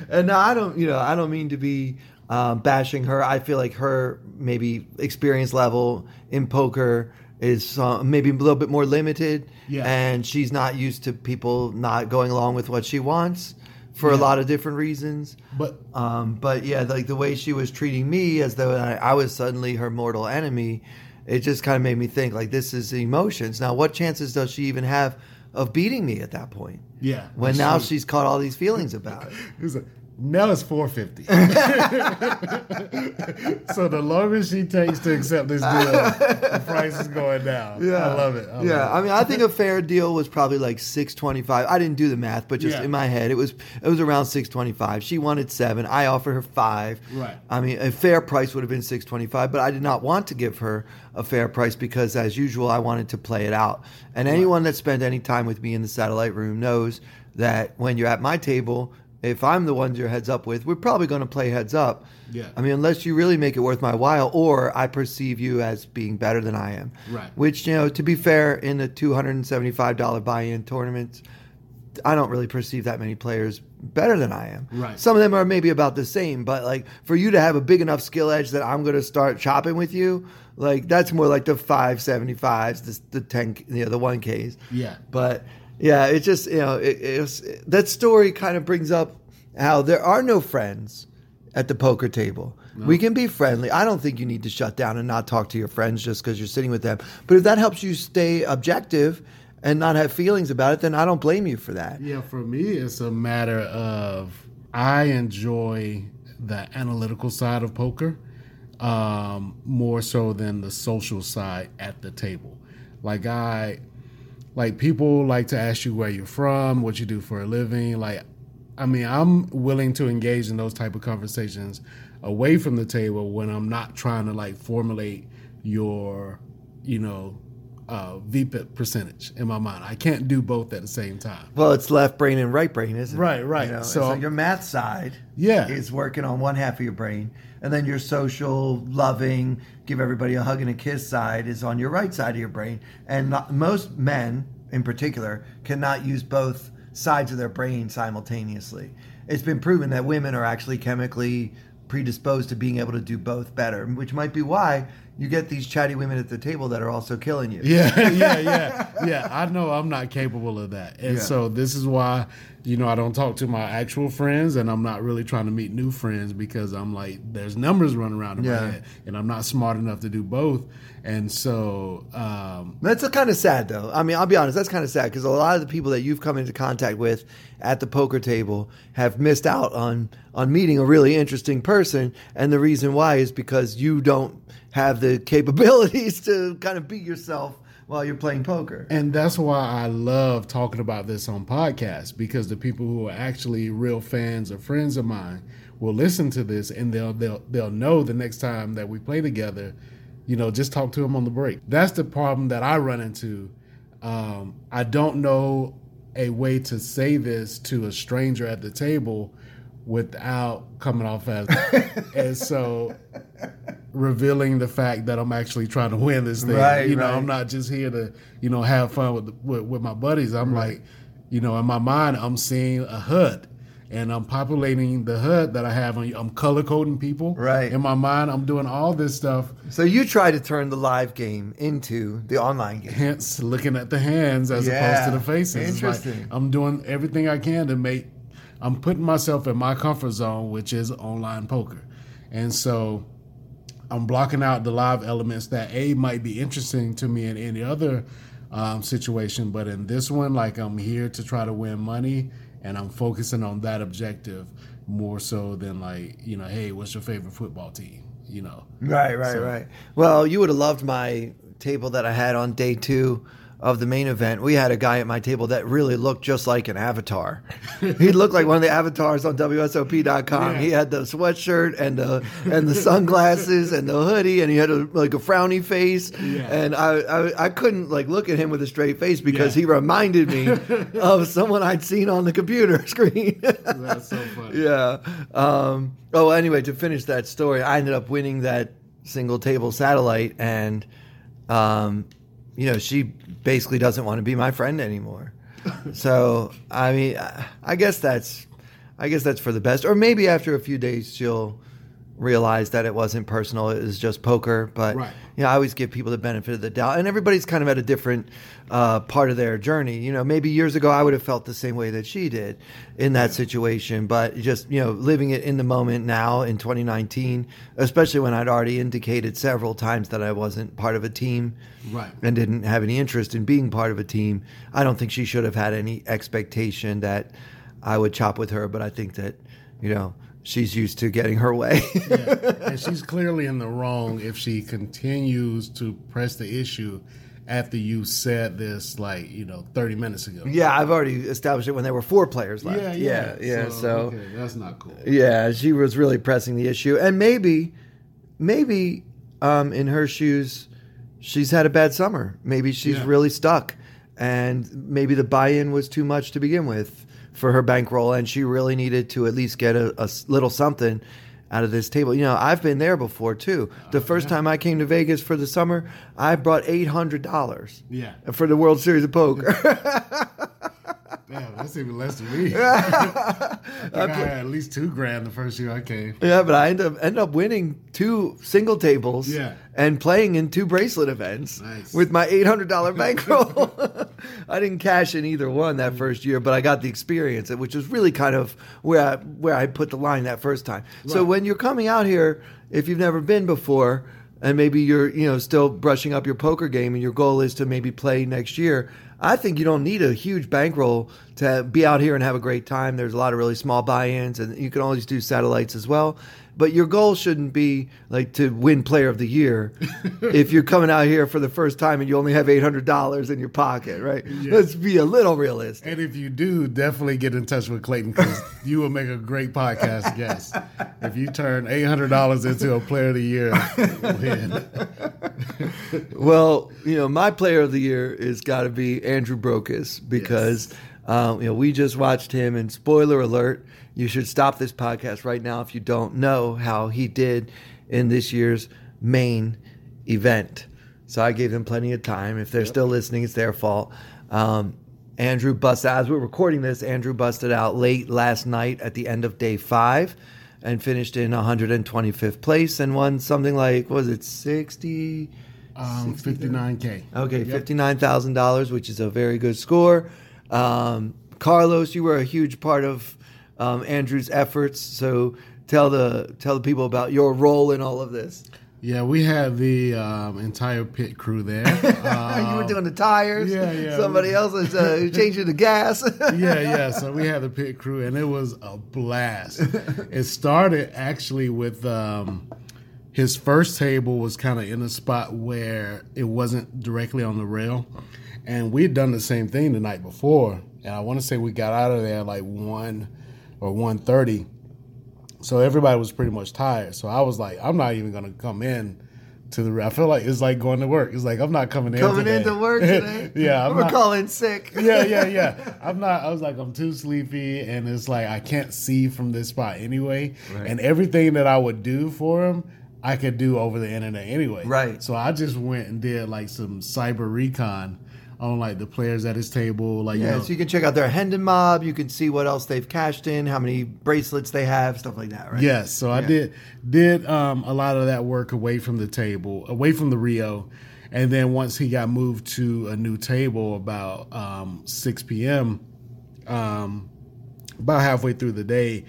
And now I don't, you know, I don't mean to be um, bashing her. I feel like her maybe experience level in poker is uh, maybe a little bit more limited. Yeah. And she's not used to people not going along with what she wants for yeah. a lot of different reasons. But um, but yeah, like the way she was treating me as though I, I was suddenly her mortal enemy. It just kind of made me think, like, this is emotions. Now, what chances does she even have of beating me at that point? Yeah. When now she's caught all these feelings about it. It's like, Now it's four fifty. So the longer she takes to accept this deal, the price is going down. Yeah. I love it. I love yeah. It. I mean, I think a fair deal was probably like six twenty-five. I didn't do the math, but just yeah. in my head, it was it was around six twenty-five. She wanted seven. I offered her five. Right. I mean, a fair price would have been six twenty-five, but I did not want to give her a fair price because, as usual, I wanted to play it out. And right. anyone that spent any time with me in the satellite room knows that when you're at my table, if I'm the ones you're heads up with, we're probably going to play heads up. Yeah. I mean, unless you really make it worth my while, or I perceive you as being better than I am. Right. Which, you know, to be fair, in the two hundred seventy-five dollars buy-in tournaments, I don't really perceive that many players better than I am. Right. Some of them are maybe about the same, but like for you to have a big enough skill edge that I'm going to start chopping with you, like that's more like the five seventy-fives, the, the ten, you know, the one Ks. Yeah. But yeah, it just, you know, it, it's, it, that story kind of brings up how there are no friends at the poker table. No. We can be friendly. I don't think you need to shut down and not talk to your friends just because you're sitting with them. But if that helps you stay objective and not have feelings about it, then I don't blame you for that. Yeah, for me, it's a matter of I enjoy the analytical side of poker um, more so than the social side at the table. Like I... Like, people like to ask you where you're from, what you do for a living. Like, I mean, I'm willing to engage in those type of conversations away from the table when I'm not trying to, like, formulate your, you know, uh, V P I P percentage in my mind. I can't do both at the same time. Well, it's left brain and right brain, isn't it? Right, right. You know, so, so your math side yeah. is working on one half of your brain. And then your social, loving, give everybody a hug and a kiss side is on your right side of your brain. And not, most men, in particular, cannot use both sides of their brain simultaneously. It's been proven that women are actually chemically predisposed to being able to do both better, which might be why you get these chatty women at the table that are also killing you. Yeah, yeah, yeah. Yeah, I know I'm not capable of that. And yeah. so this is why, you know, I don't talk to my actual friends, and I'm not really trying to meet new friends because I'm like, there's numbers running around in yeah. my head, and I'm not smart enough to do both. And so... Um, that's kind of sad, though. I mean, I'll be honest, that's kind of sad because a lot of the people that you've come into contact with at the poker table have missed out on, on meeting a really interesting person, and the reason why is because you don't have the capabilities to kind of beat yourself while you're playing poker. And that's why I love talking about this on podcasts, because the people who are actually real fans or friends of mine will listen to this, and they'll they'll they'll know the next time that we play together, you know, just talk to them on the break. That's the problem that I run into. Um, I don't know a way to say this to a stranger at the table without coming off as and so revealing the fact that I'm actually trying to win this thing. Right, you know, right. I'm not just here to, you know, have fun with with, with my buddies. I'm right. like, you know, in my mind, I'm seeing a H U D, and I'm populating the H U D that I have on you. I'm color coding people. Right. In my mind, I'm doing all this stuff. So you try to turn the live game into the online game. Hence, looking at the hands as yeah. opposed to the faces. Interesting. Like, I'm doing everything I can to make, I'm putting myself in my comfort zone, which is online poker. And so I'm blocking out the live elements that, A, might be interesting to me in any other um, situation. But in this one, like, I'm here to try to win money, and I'm focusing on that objective more so than, like, you know, hey, what's your favorite football team? You know. Right, right, so, right. Well, you would have loved my table that I had on day two of the main event. We had a guy at my table that really looked just like an avatar. He looked like one of the avatars on W S O P dot com. Yeah. He had the sweatshirt and the and the sunglasses and the hoodie, and he had a, like a frowny face. Yeah. And I, I I couldn't like look at him with a straight face because yeah. he reminded me of someone I'd seen on the computer screen. That's so funny. Yeah. Um, oh, anyway, to finish that story, I ended up winning that single table satellite, and um, you know, she basically doesn't want to be my friend anymore. So, I mean, I guess that's, I guess that's for the best. Or maybe after a few days, she'll realize that it wasn't personal. It was just poker. But, right. you know, I always give people the benefit of the doubt. And everybody's kind of at a different uh, part of their journey. You know, maybe years ago, I would have felt the same way that she did in that situation. But just, you know, living it in the moment now in twenty nineteen, especially when I'd already indicated several times that I wasn't part of a team right. and didn't have any interest in being part of a team, I don't think she should have had any expectation that I would chop with her. But I think that you know, she's used to getting her way. Yeah. And she's clearly in the wrong if she continues to press the issue after you said this, like, you know, thirty minutes ago. Yeah, I've already established it when there were four players left. Yeah, yeah. yeah, yeah so, so okay, that's not cool. Yeah, she was really pressing the issue. And maybe, maybe um, in her shoes, she's had a bad summer. Maybe she's yeah. really stuck. And maybe the buy-in was too much to begin with for her bankroll, and she really needed to at least get a, a little something out of this table. You know, I've been there before, too. The uh, first yeah. time I came to Vegas for the summer, I brought eight hundred dollars yeah. for the World Series of Poker. Damn, that's even less than me. I think I, I had at least two grand the first year I came. Yeah, but I ended up, ended up winning two single tables yeah. and playing in two bracelet events nice. With my eight hundred dollars bankroll. I didn't cash in either one that first year, but I got the experience, which was really kind of where I, where I put the line that first time. Right. So when you're coming out here, if you've never been before, and maybe you're, you know, still brushing up your poker game and your goal is to maybe play next year, I think you don't need a huge bankroll to be out here and have a great time. There's a lot of really small buy-ins, and you can always do satellites as well. But your goal shouldn't be like to win Player of the Year if you're coming out here for the first time and you only have eight hundred dollars in your pocket, right? Yeah. Let's be a little realistic. And if you do, definitely get in touch with Clayton, because you will make a great podcast guest if you turn eight hundred dollars into a Player of the Year win. Well, you know, my Player of the Year has got to be Andrew Brokos, because yes. um, you know, we just watched him, and spoiler alert, you should stop this podcast right now if you don't know how he did in this year's main event. So I gave them plenty of time. If they're yep. still listening, it's their fault. Um, Andrew busted out, as we're recording this, Andrew busted out late last night at the end of day five and finished in one hundred twenty-fifth place and won something like, what was it, sixty? Um, fifty-nine K. Okay, yep. fifty-nine thousand dollars, which is a very good score. Um, Carlos, you were a huge part of Um, Andrew's efforts, so tell the tell the people about your role in all of this. Yeah, we had the um, entire pit crew there. Um, you were doing the tires. Yeah, yeah. Somebody we, else was uh, changing the gas. yeah, yeah. So we had the pit crew, and it was a blast. It started actually with um, his first table was kind of in a spot where it wasn't directly on the rail, and we'd done the same thing the night before, and I want to say we got out of there like one. Or one thirty, so everybody was pretty much tired. So I was like, I'm not even gonna come in to the. I feel like it's like going to work. It's like I'm not coming in. Coming today. into work today. yeah, I'm we're not, calling sick. yeah, yeah, yeah. I'm not. I was like, I'm too sleepy, and it's like I can't see from this spot anyway. Right. And everything that I would do for him, I could do over the internet anyway. Right. So I just went and did like some cyber recon on like the players at his table, like yeah. You know, so you can check out their Hendon Mob. You can see what else they've cashed in, how many bracelets they have, stuff like that, right? Yes. Yeah, so yeah. I did did um, a lot of that work away from the table, away from the Rio, and then once he got moved to a new table about um, six p.m., um, about halfway through the day,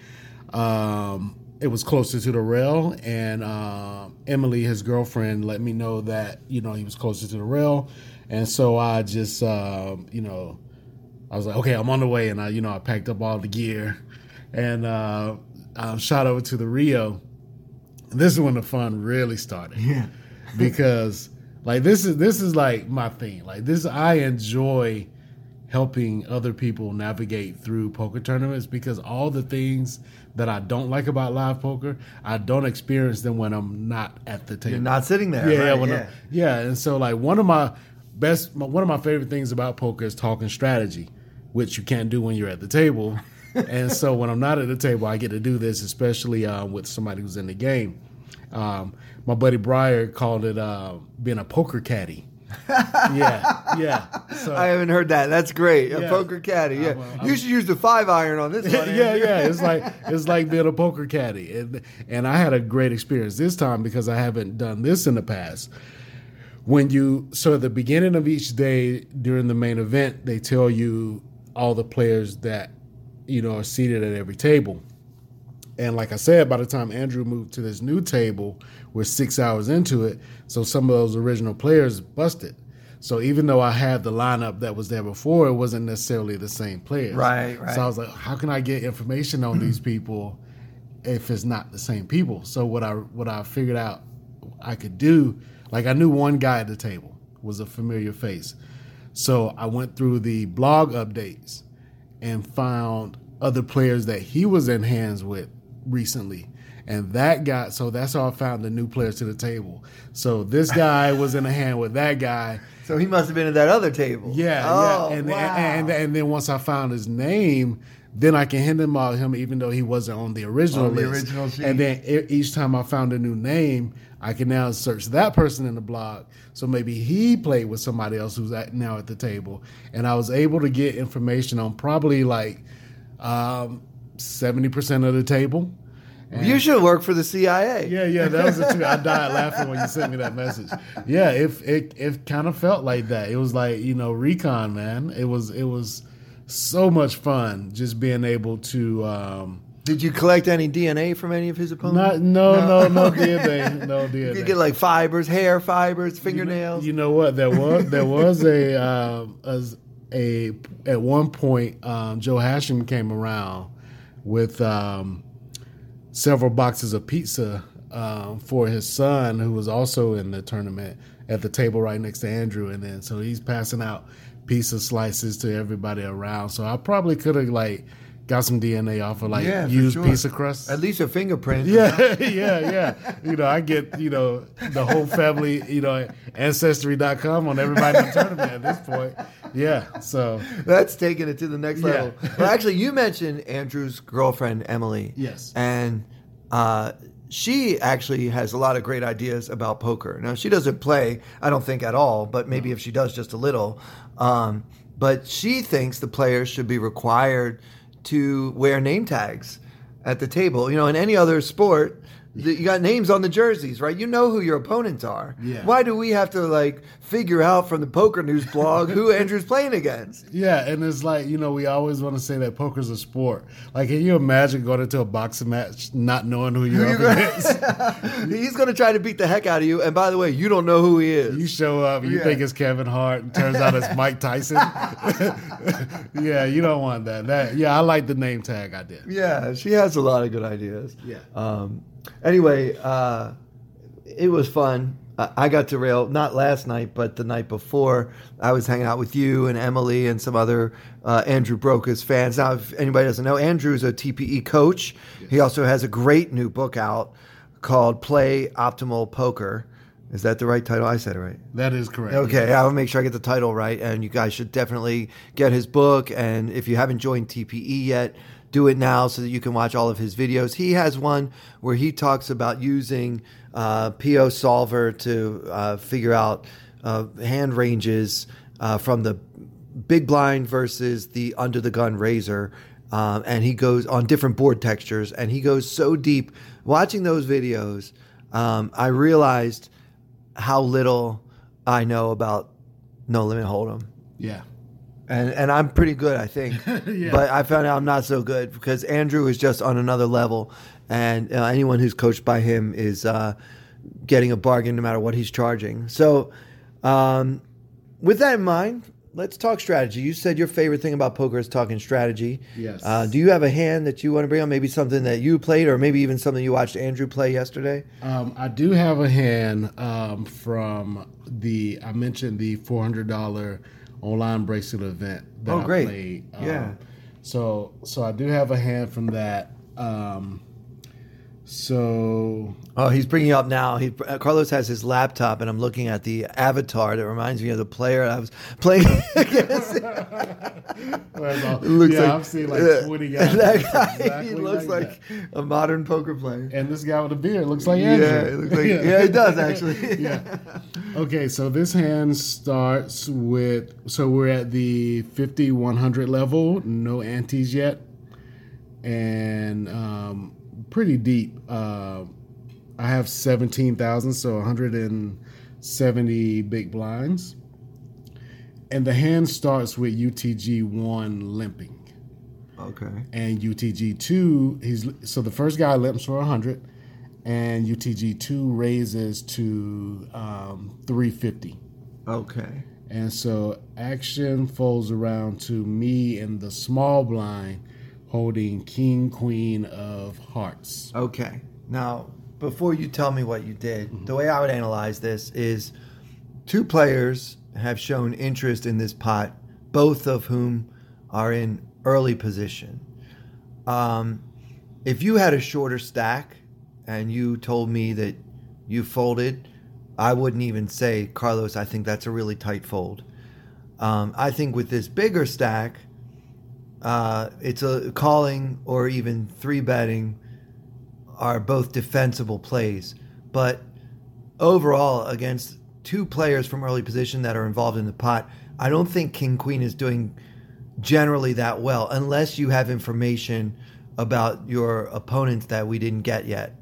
um, it was closer to the rail, and uh, Emily, his girlfriend, let me know that you know he was closer to the rail. And so I just, um, you know, I was like, okay, I'm on the way. And I, you know, I packed up all the gear and uh, I shot over to the Rio. This is when the fun really started. Yeah. Because like, this is, this is like my thing. Like this, I enjoy helping other people navigate through poker tournaments, because all the things that I don't like about live poker, I don't experience them when I'm not at the table. You're not sitting there. Yeah. Right? When yeah. yeah. And so like one of my, Best one of my favorite things about poker is talking strategy, which you can't do when you're at the table. And so when I'm not at the table, I get to do this, especially uh, with somebody who's in the game. Um, my buddy Briar called it uh, being a poker caddy. yeah, yeah. So, I haven't heard that. That's great. Yeah. A poker caddy. Yeah, I'm, uh, I'm, you should use the five iron on this one. yeah, yeah. It's like it's like being a poker caddy, and and I had a great experience this time because I haven't done this in the past. When you, so at the beginning of each day during the main event, they tell you all the players that, you know, are seated at every table. And like I said, by the time Andrew moved to this new table, we're six hours into it. So some of those original players busted. So even though I had the lineup that was there before, it wasn't necessarily the same players. Right, right. So I was like, how can I get information on these people if it's not the same people. So what I what I figured out I could do, like I knew one guy at the table was a familiar face. So I went through the blog updates and found other players that he was in hands with recently. And that guy, so that's how I found the new players to the table. So this guy was in a hand with that guy. So he must have been at that other table. Yeah. Oh, yeah. And, wow. and, and and then once I found his name, then I can Hendon Mob him, even though he wasn't on the original on the list. Original sheet. And then each time I found a new name, I can now search that person in the blog. So maybe he played with somebody else who's at, now at the table. And I was able to get information on probably like um, seventy percent of the table. And you should work for the C I A. Yeah, yeah, that was a two. I died laughing when you sent me that message. Yeah, if it, it it kind of felt like that. It was like, you know, recon, man. It was it was so much fun just being able to. Um, Did you collect any D N A from any of his opponents? Not, no, no, no, no D N A, no D N A. You could get like fibers, hair fibers, fingernails. You know, you know what? There was there was a, uh, a a at one point um, Joe Hashem came around with. Um, several boxes of pizza um, for his son, who was also in the tournament at the table right next to Andrew. And then, so he's passing out pizza slices to everybody around. So I probably could have like got some D N A off of like yeah, used sure. pizza crust. At least a fingerprint. Yeah. yeah. Yeah. You know, I get, you know, the whole family, you know, ancestry dot com on everybody in the tournament at this point. Yeah. So that's taking it to the next level. Yeah. Well, actually, you mentioned Andrew's girlfriend, Emily. Yes. And uh, she actually has a lot of great ideas about poker. Now, she doesn't play, I don't think at all, but maybe no. if she does just a little. Um, but she thinks the players should be required to wear name tags at the table. You know, in any other sport, you got names on the jerseys, right? You know who your opponents are. Yeah. Why do we have to, like, figure out from the poker news blog who Andrew's playing against? Yeah, and it's like, you know, we always want to say that poker's a sport. Like, can you imagine going into a boxing match not knowing who you're up against? He's going to try to beat the heck out of you, and by the way, you don't know who he is. You show up, you yeah. think it's Kevin Hart, and turns out it's Mike Tyson. Yeah, you don't want that. That. Yeah, I like the name tag I did. Yeah, she has a lot of good ideas. Yeah. Um, Anyway, uh, it was fun. I got to rail, not last night, but the night before. I was hanging out with you and Emily and some other uh, Andrew Brokos fans. Now, if anybody doesn't know, Andrew's a T P E coach. Yes. He also has a great new book out called Play Optimal Poker. Is that the right title? I said it right. That is correct. Okay, yeah. I'll make sure I get the title right. And you guys should definitely get his book. And if you haven't joined T P E yet, do it now so that you can watch all of his videos. He has one where he talks about using uh, P O Solver to uh, figure out uh, hand ranges uh, from the big blind versus the under-the-gun razor. Um, and he goes on different board textures, and he goes so deep. Watching those videos, um, I realized how little I know about No Limit Hold'em. Yeah. And and I'm pretty good, I think. yeah. But I found out I'm not so good because Andrew is just on another level. And uh, anyone who's coached by him is uh, getting a bargain no matter what he's charging. So um, with that in mind, let's talk strategy. You said your favorite thing about poker is talking strategy. Yes. Uh, do you have a hand that you want to bring on? Maybe something that you played or maybe even something you watched Andrew play yesterday? Um, I do have a hand um, from the, I mentioned the four hundred dollars online bracelet event that oh, great. I played. Um, yeah. So so I do have a hand from that. Um, so. Oh, he's bringing up now. He uh, Carlos has his laptop, and I'm looking at the avatar that reminds me of the player I was playing against. well, looks yeah, like, I've seen like twenty guys. That guy, exactly he looks like, like a modern poker player. And this guy with a beard looks like Andrew. Yeah, it looks like, yeah. yeah, it does, actually. yeah. Okay, so this hand starts with, so we're at the fifty, one hundred level, no antes yet, and um, pretty deep. Uh, I have seventeen thousand, so one hundred seventy big blinds. And the hand starts with U T G one limping. Okay. And U T G two, he's so the first guy limps for one hundred, and U T G two raises to um, three fifty. Okay. And so action folds around to me in the small blind, holding king, queen of hearts. Okay. Now, before you tell me what you did, mm-hmm. the way I would analyze this is two players have shown interest in this pot, both of whom are in early position. Um, if you had a shorter stack and you told me that you folded, I wouldn't even say, Carlos, I think that's a really tight fold. Um, I think with this bigger stack, uh, it's a calling or even three betting are both defensible plays. But overall, against two players from early position that are involved in the pot, I don't think King Queen is doing generally that well, unless you have information about your opponents that we didn't get yet.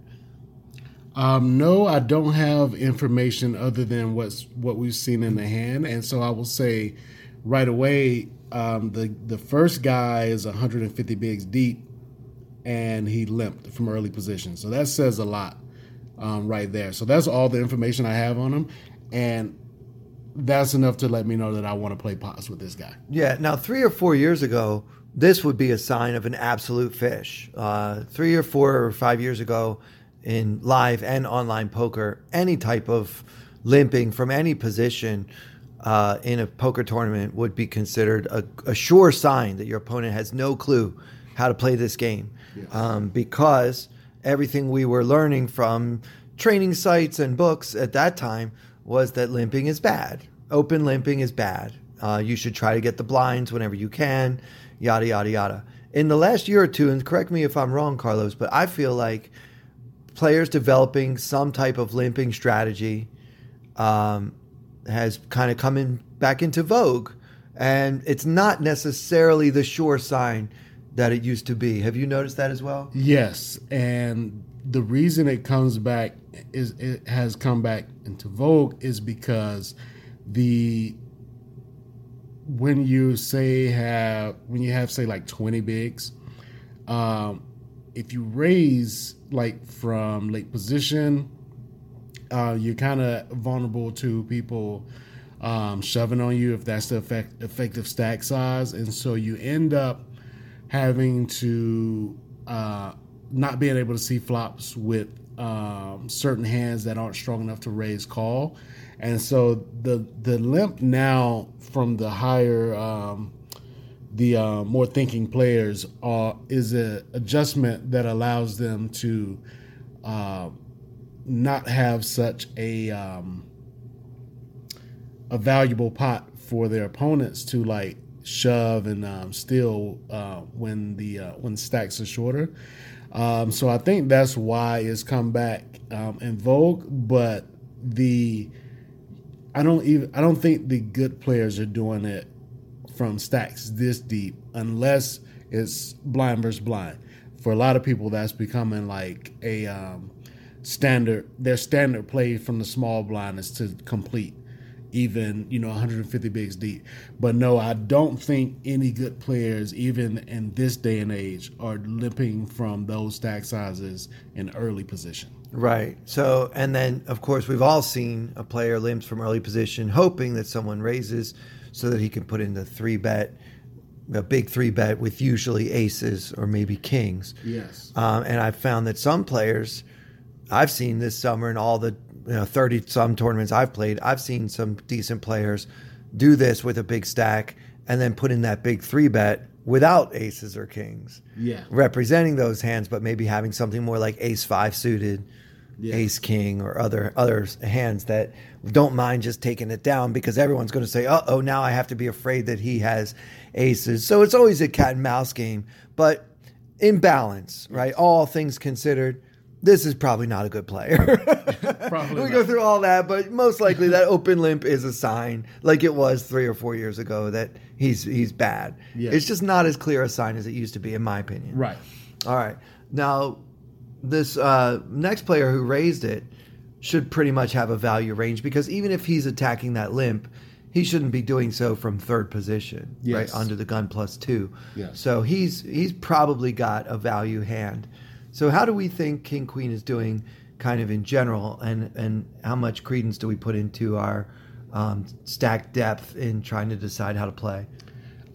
Um, no, I don't have information other than what's what we've seen in the hand, and so I will say right away, um, the the first guy is one hundred fifty bigs deep, and he limped from early position, so that says a lot um, right there. So that's all the information I have on him, and that's enough to let me know that I want to play pots with this guy. Yeah. Now, three or four years ago, this would be a sign of an absolute fish. Uh, three or four or five years ago. In live and online poker, any type of limping from any position uh, in a poker tournament would be considered a, a sure sign that your opponent has no clue how to play this game. Yes. Um, because everything we were learning from training sites and books at that time was that limping is bad. Open limping is bad. Uh, you should try to get the blinds whenever you can, yada, yada, yada. In the last year or two, and correct me if I'm wrong, Carlos, but I feel like players developing some type of limping strategy um, has kind of come in back into vogue, and it's not necessarily the sure sign that it used to be. Have you noticed that as well? Yes, and the reason it comes back is it has come back into vogue is because the when you say have when you have say like twenty bigs, um, if you raise like from late position, uh, you're kind of vulnerable to people um, shoving on you if that's the effect, effective stack size. And so you end up having to uh, not being able to see flops with um, certain hands that aren't strong enough to raise call. And so the, the limp now from the higher, um, the uh, more thinking players are is an adjustment that allows them to uh, not have such a um, a valuable pot for their opponents to like shove and um, steal uh, when the uh, when stacks are shorter. Um, so I think that's why it's come back um, in vogue. But the I don't even I don't think the good players are doing it from stacks this deep, unless it's blind versus blind. For a lot of people, that's becoming like a um, standard. Their standard play from the small blind is to complete, even you know one hundred fifty bigs deep. But no, I don't think any good players, even in this day and age, are limping from those stack sizes in early position. Right. So, and then of course we've all seen a player limps from early position, hoping that someone raises, so that he can put in the three bet, a big three bet with usually aces or maybe kings. Yes. Um, and I've found that some players, I've seen this summer in all the you know, thirty some tournaments I've played, I've seen some decent players do this with a big stack and then put in that big three bet without aces or kings. Yeah. Representing those hands, but maybe having something more like ace five suited. Yeah. Ace King or other other hands that don't mind just taking it down because everyone's going to say, uh oh, now I have to be afraid that he has aces. So it's always a cat and mouse game, but in balance, right? All things considered, this is probably not a good player. Probably we not. Go through all that, but most likely that open limp is a sign, like it was three or four years ago, that he's he's bad. Yeah. It's just not as clear a sign as it used to be, in my opinion. Right. All right. Now, this uh, next player who raised it should pretty much have a value range because even if he's attacking that limp, he shouldn't be doing so from third position, yes. right, under the gun plus two. Yes. So he's he's probably got a value hand. So how do we think King Queen is doing kind of in general, and, and how much credence do we put into our um, stack depth in trying to decide how to play?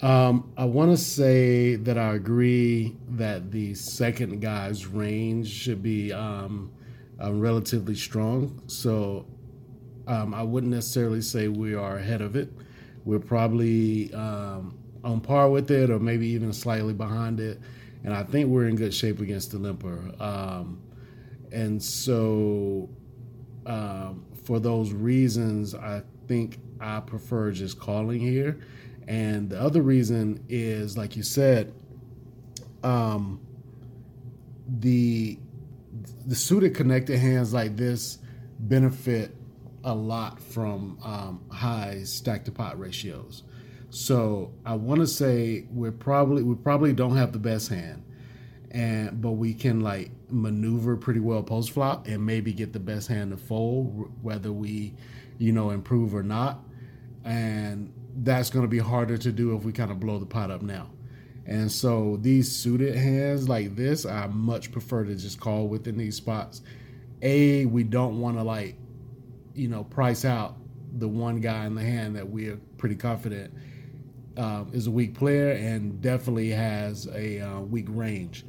Um, I want to say that I agree that the second guy's range should be um, uh, relatively strong. So um, I wouldn't necessarily say we are ahead of it. We're probably um, on par with it, or maybe even slightly behind it. And I think we're in good shape against the limper. Um, and so um, for those reasons, I think I prefer just calling here. And the other reason is, like you said, um, the the suited connected hands like this benefit a lot from um, high stack to pot ratios. So I want to say we're probably we probably don't have the best hand, and but we can like maneuver pretty well post flop and maybe get the best hand to fold, whether we, you know, improve or not, and that's going to be harder to do if we kind of blow the pot up now. And so these suited hands like this, I much prefer to just call within these spots. A, we don't want to like, you know, price out the one guy in the hand that we are pretty confident uh, is a weak player and definitely has a uh, weak range.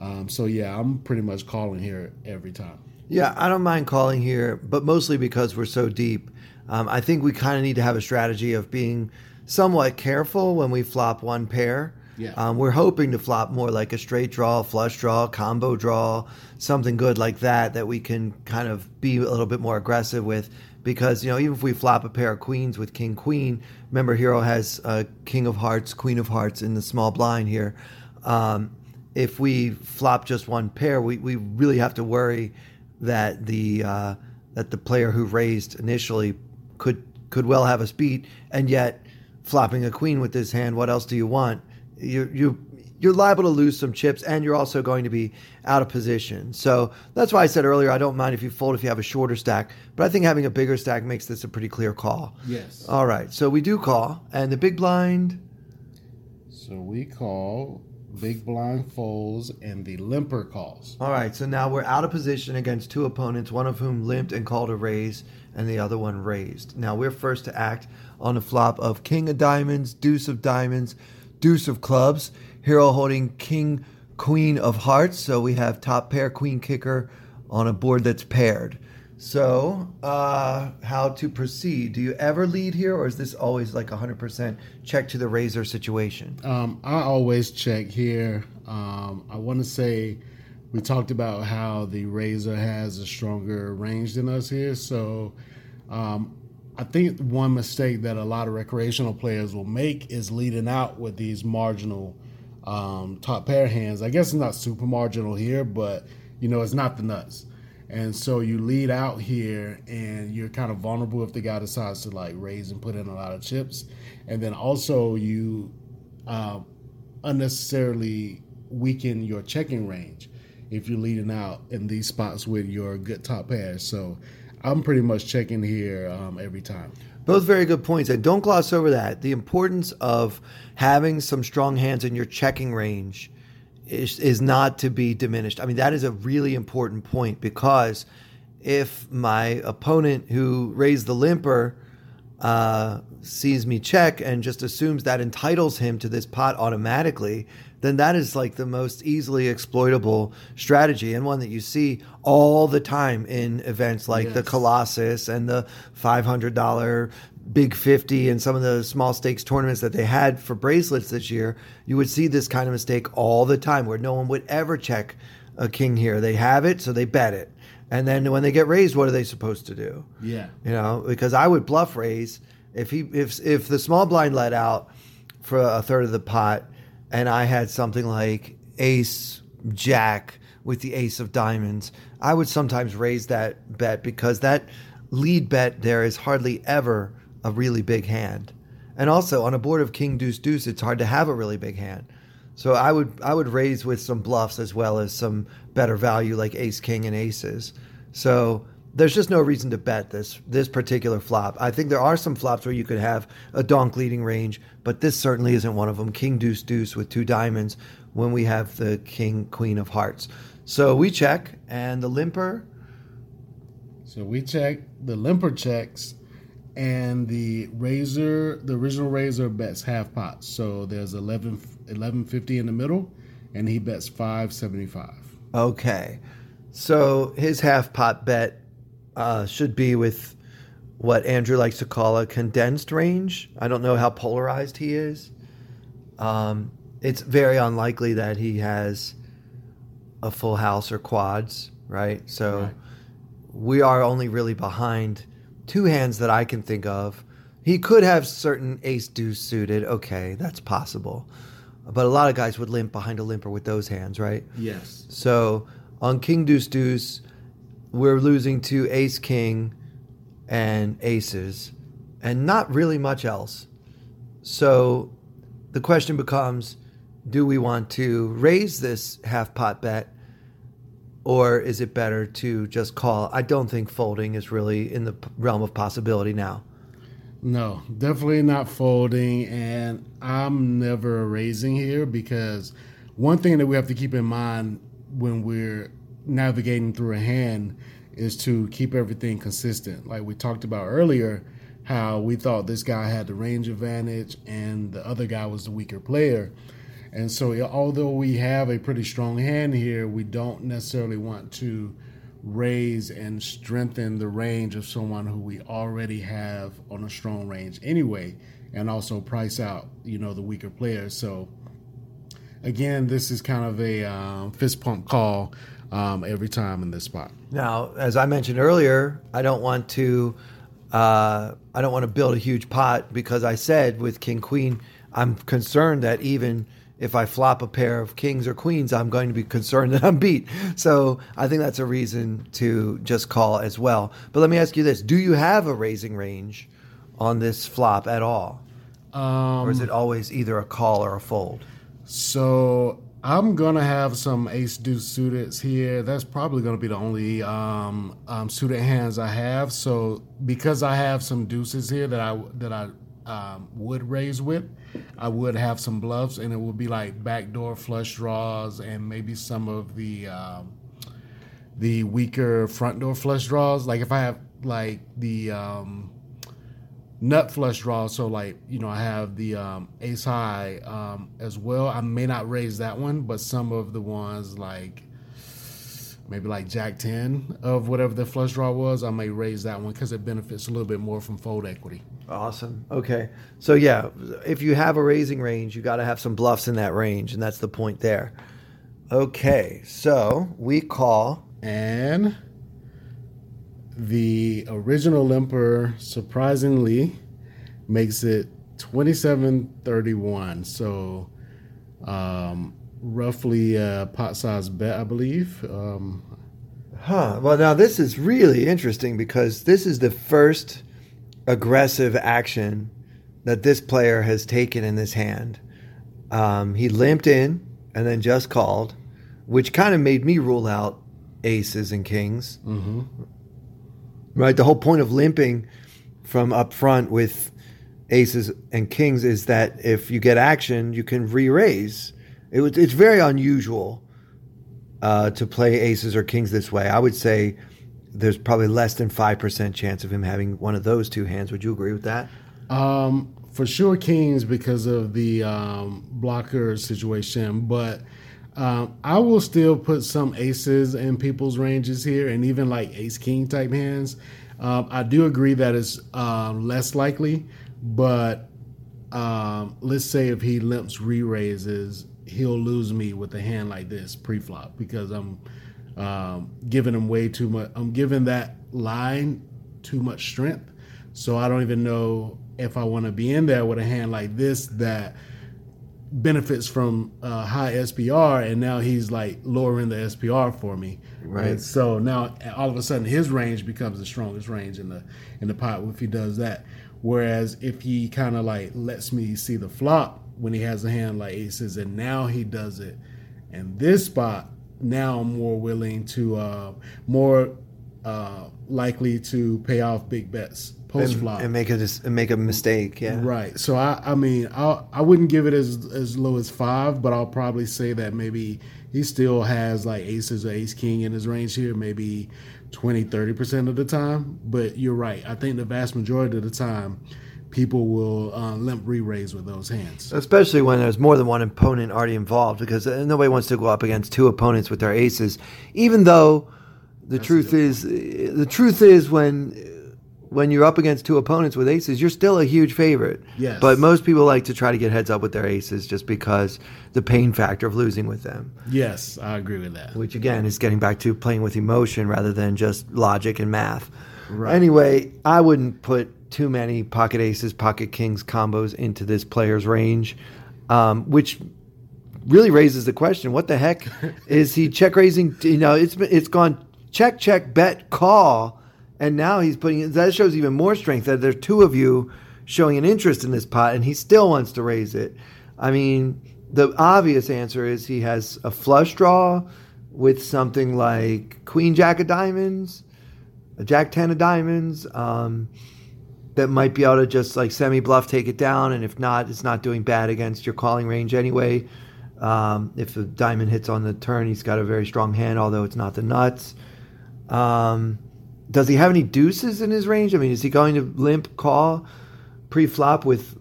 Um, so yeah, I'm pretty much calling here every time. Yeah, I don't mind calling here, but mostly because we're so deep. Um, I think we kind of need to have a strategy of being somewhat careful when we flop one pair. Yeah. Um, we're hoping to flop more like a straight draw, flush draw, combo draw, something good like that, that we can kind of be a little bit more aggressive with. Because, you know, even if we flop a pair of queens with king, queen, remember Hero has uh, king of hearts, queen of hearts in the small blind here. Um, if we flop just one pair, we, we really have to worry that the uh, that the player who raised initially could could well have us beat, and yet flopping a queen with this hand, what else do you want? You you you're liable to lose some chips, and you're also going to be out of position. So that's why I said earlier I don't mind if you fold if you have a shorter stack, but I think having a bigger stack makes this a pretty clear call. Yes. All right, so we do call, and the big blind. So we call. Big blind folds and the limper calls. All right, so now we're out of position against two opponents, one of whom limped and called a raise, and the other one raised. Now we're first to act on the flop of king of diamonds, deuce of diamonds, deuce of clubs. Hero holding king, queen of hearts. So we have top pair, queen kicker on a board that's paired. So uh, how to proceed? Do you ever lead here, or is this always like one hundred percent check to the raiser situation? Um, I always check here. Um, I want to say we talked about how the raiser has a stronger range than us here. So um, I think one mistake that a lot of recreational players will make is leading out with these marginal um, top pair hands. I guess it's not super marginal here, but, you know, it's not the nuts. And so you lead out here, and you're kind of vulnerable if the guy decides to like raise and put in a lot of chips. And then also you uh, unnecessarily weaken your checking range if you're leading out in these spots with your good top pair. So I'm pretty much checking here um, every time. Both very good points, and don't gloss over that. The importance of having some strong hands in your checking range Is, is not to be diminished. I mean, that is a really important point, because if my opponent who raised the limper uh, sees me check and just assumes that entitles him to this pot automatically, then that is like the most easily exploitable strategy, and one that you see all the time in events like yes. the Colossus and the five hundred dollars Big fifty and some of the small stakes tournaments that they had for bracelets this year. You would see this kind of mistake all the time, where no one would ever check a king here. They have it, so they bet it. And then when they get raised, what are they supposed to do? Yeah. You know, because I would bluff raise if he if if the small blind let out for a third of the pot and I had something like ace jack with the ace of diamonds, I would sometimes raise that bet, because that lead bet there is hardly ever a really big hand. And also on a board of king, deuce, deuce, it's hard to have a really big hand. So I would I would raise with some bluffs as well as some better value like ace, king, and aces. So there's just no reason to bet this this particular flop. I think there are some flops where you could have a donk leading range, but this certainly isn't one of them. King, deuce, deuce with two diamonds when we have the king, queen of hearts. So we check, and the limper... So we check, the limper checks, and the razor, the original razor bets half pots. So there's eleven fifty in the middle, and he bets five seventy-five. Okay, so his half pot bet uh, should be with what Andrew likes to call a condensed range. I don't know how polarized he is. Um, it's very unlikely that he has a full house or quads, right? So right. We are only really behind two hands that I can think of. He could have certain ace deuce suited. Okay, that's possible. But a lot of guys would limp behind a limper with those hands, right? Yes. So on king deuce deuce, we're losing to ace king and aces and not really much else. So the question becomes, do we want to raise this half pot bet, or is it better to just call? I don't think folding is really in the realm of possibility now. No, definitely not folding, and I'm never raising here, because one thing that we have to keep in mind when we're navigating through a hand is to keep everything consistent. Like we talked about earlier, how we thought this guy had the range advantage and the other guy was the weaker player. And so although we have a pretty strong hand here, we don't necessarily want to raise and strengthen the range of someone who we already have on a strong range anyway, and also price out, you know, the weaker player. So again, this is kind of a um, fist pump call um, every time in this spot. Now, as I mentioned earlier, I don't want to uh, I don't want to build a huge pot, because I said with king queen, I'm concerned that even if I flop a pair of kings or queens, I'm going to be concerned that I'm beat. So I think that's a reason to just call as well. But let me ask you this. Do you have a raising range on this flop at all? Um, or is it always either a call or a fold? So I'm going to have some ace-deuce suiteds here. That's probably going to be the only um, um, suited hands I have. So because I have some deuces here that I that I um, would raise with, I would have some bluffs, and it would be like backdoor flush draws and maybe some of the um, the weaker front door flush draws. Like if I have like the um, nut flush draws, so like, you know, I have the um, ace high um, as well. I may not raise that one, but some of the ones like maybe like jack ten of whatever the flush draw was, I may raise that one because it benefits a little bit more from fold equity. Awesome. Okay. So yeah, if you have a raising range, you got to have some bluffs in that range, and that's the point there. Okay. So we call, and the original limper surprisingly makes it twenty-seven thirty-one. So um, roughly a pot size bet, I believe. Um, huh. Well, now this is really interesting, because this is the first aggressive action that this player has taken in this hand. Um, he limped in and then just called, which kind of made me rule out aces and kings. Mm-hmm. Right? The whole point of limping from up front with aces and kings is that if you get action, you can re-raise. It was, it's very unusual uh, to play aces or kings this way. I would say there's probably less than five percent chance of him having one of those two hands. Would you agree with that? Um, for sure, kings, because of the um, blocker situation. But um, I will still put some aces in people's ranges here, and even like ace-king type hands. Um, I do agree that it's uh, less likely, but um, let's say if he limps re-raises, he'll lose me with a hand like this pre-flop, because I'm um, giving him way too much. I'm giving that line too much strength. So I don't even know if I want to be in there with a hand like this that benefits from uh, high S P R, and now he's like lowering the S P R for me. Right. And so now all of a sudden his range becomes the strongest range in the in the pot if he does that. Whereas if he kind of like lets me see the flop when he has a hand like aces, and now he does it in this spot, now I'm more willing to, uh, more uh, likely to pay off big bets post flop and, and make a and make a mistake. Yeah, right. So I, I mean, I I wouldn't give it as as low as five, but I'll probably say that maybe he still has like aces or ace king in his range here, maybe twenty, thirty percent of the time. But you're right. I think the vast majority of the time, people will uh, limp re-raise with those hands. Especially when there's more than one opponent already involved, because nobody wants to go up against two opponents with their aces. Even though the That's truth is, the truth is when... when you're up against two opponents with aces, you're still a huge favorite. Yes. But most people like to try to get heads up with their aces just because the pain factor of losing with them. Yes, I agree with that. Which, again, is getting back to playing with emotion rather than just logic and math. Right. Anyway, I wouldn't put too many pocket aces, pocket kings combos into this player's range, um, which really raises the question, what the heck is he check raising? You know, it's it's gone check, check, bet, call. And now he's putting – that shows even more strength that there are two of you showing an interest in this pot, and he still wants to raise it. I mean, the obvious answer is he has a flush draw with something like queen jack of diamonds, a jack ten of diamonds, um, that might be able to just like semi-bluff, take it down, and if not, it's not doing bad against your calling range anyway. Um, if the diamond hits on the turn, he's got a very strong hand, although it's not the nuts. Um Does he have any deuces in his range? I mean, is he going to limp call pre-flop with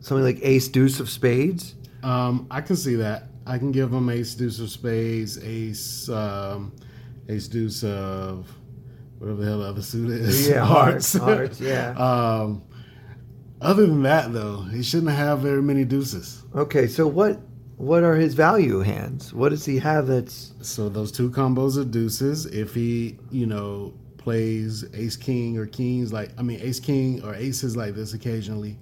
something like ace deuce of spades? Um, I can see that. I can give him ace deuce of spades, ace um, ace deuce of whatever the hell the other suit is. Yeah, hearts. Hearts, yeah. Um, other than that, though, he shouldn't have very many deuces. Okay, so what... what are his value hands? What does he have that's... So those two combos of deuces, if he, you know, plays ace-king or kings, like, I mean, ace-king or aces like this occasionally,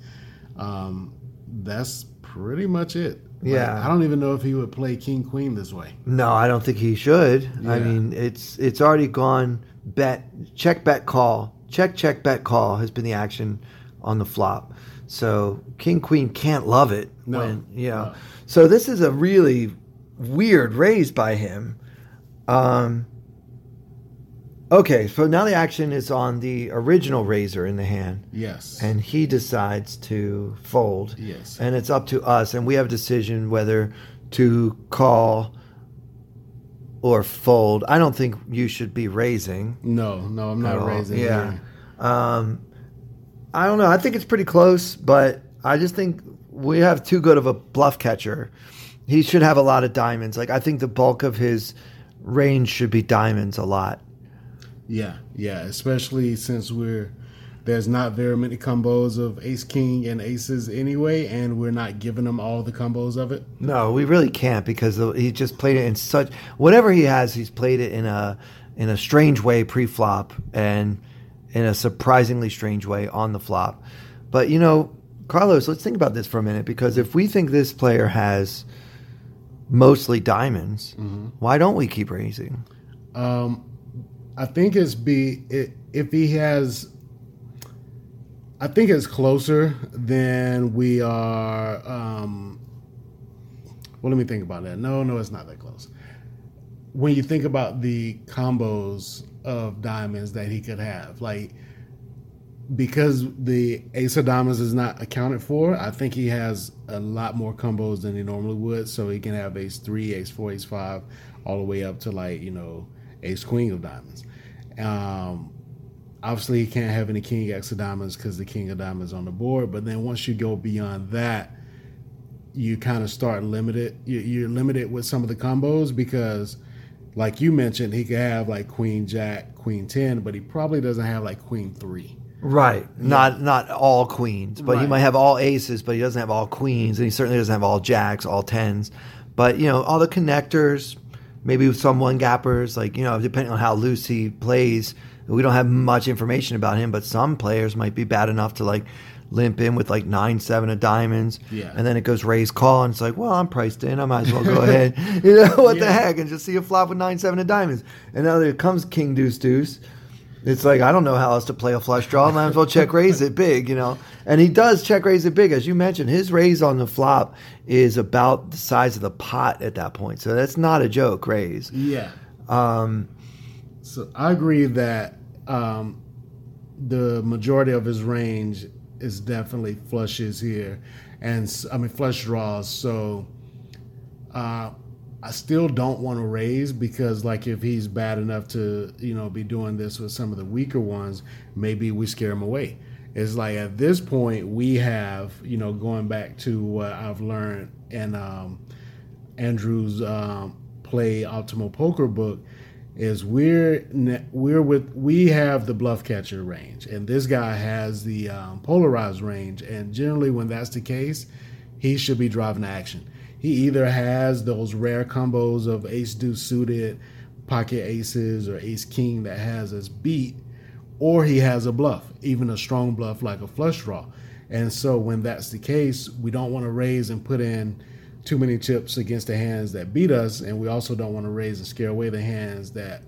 um, that's pretty much it. Yeah. Like, I don't even know if he would play king-queen this way. No, I don't think he should. Yeah. I mean, it's it's already gone bet, check, bet, call. Check, check, bet, call has been the action on the flop. So king-queen can't love it. No. When, you know, no. So this is a really weird raise by him. Um, okay, so now the action is on the original raiser in the hand. Yes. And he decides to fold. Yes. And it's up to us, and we have a decision whether to call or fold. I don't think you should be raising. No, no, I'm not raising. Yeah. Um, I don't know. I think it's pretty close, but I just think... we have too good of a bluff catcher. He should have a lot of diamonds. Like, I think the bulk of his range should be diamonds a lot. Yeah, yeah, especially since we're there's not very many combos of ace, king, and aces anyway, and we're not giving him all the combos of it. No, we really can't because he just played it in such whatever he has. He's played it in a in a strange way pre-flop and in a surprisingly strange way on the flop. But you know. Carlos, let's think about this for a minute, because if we think this player has mostly diamonds, mm-hmm. why don't we keep raising? Um, I think it's be it, if he has. I think it's closer than we are. Um, well, let me think about that. No, no, it's not that close. When you think about the combos of diamonds that he could have, like. Because the ace of diamonds is not accounted for, I think he has a lot more combos than he normally would. So he can have ace three, ace four, ace five, all the way up to like, you know, ace queen of diamonds. Um, obviously, he can't have any king x of diamonds because the king of diamonds on the board. But then once you go beyond that, you kind of start limited. You're limited with some of the combos because, like you mentioned, he could have like queen jack, queen ten, but he probably doesn't have like queen three. Right, yeah. not not all queens, but right. He might have all aces, but he doesn't have all queens, and he certainly doesn't have all jacks, all tens. But, you know, all the connectors, maybe some one-gappers, like, you know, depending on how loose he plays, we don't have much information about him, but some players might be bad enough to, like, limp in with, like, nine seven of diamonds, yeah. And then it goes raise call, and it's like, well, I'm priced in, I might as well go ahead, you know, what yeah. the heck, and just see a flop with nine seven of diamonds. And now there comes king deuce deuce. It's like, I don't know how else to play a flush draw. Might as well check raise it big, you know. And he does check raise it big. As you mentioned, his raise on the flop is about the size of the pot at that point. So that's not a joke raise. Yeah. Um, so I agree that um, the majority of his range is definitely flushes here. And I mean, flush draws. So uh, I still don't want to raise because, like, if he's bad enough to, you know, be doing this with some of the weaker ones, maybe we scare him away. It's like at this point we have, you know, going back to what I've learned in um, Andrew's um, Play Optimal Poker book, is we're we're with we have the bluff catcher range, and this guy has the um, polarized range. And generally, when that's the case, he should be driving the action. He either has those rare combos of ace deuce suited, pocket aces, or ace king that has us beat, or he has a bluff, even a strong bluff like a flush draw. And so when that's the case, we don't want to raise and put in too many chips against the hands that beat us, and we also don't want to raise and scare away the hands that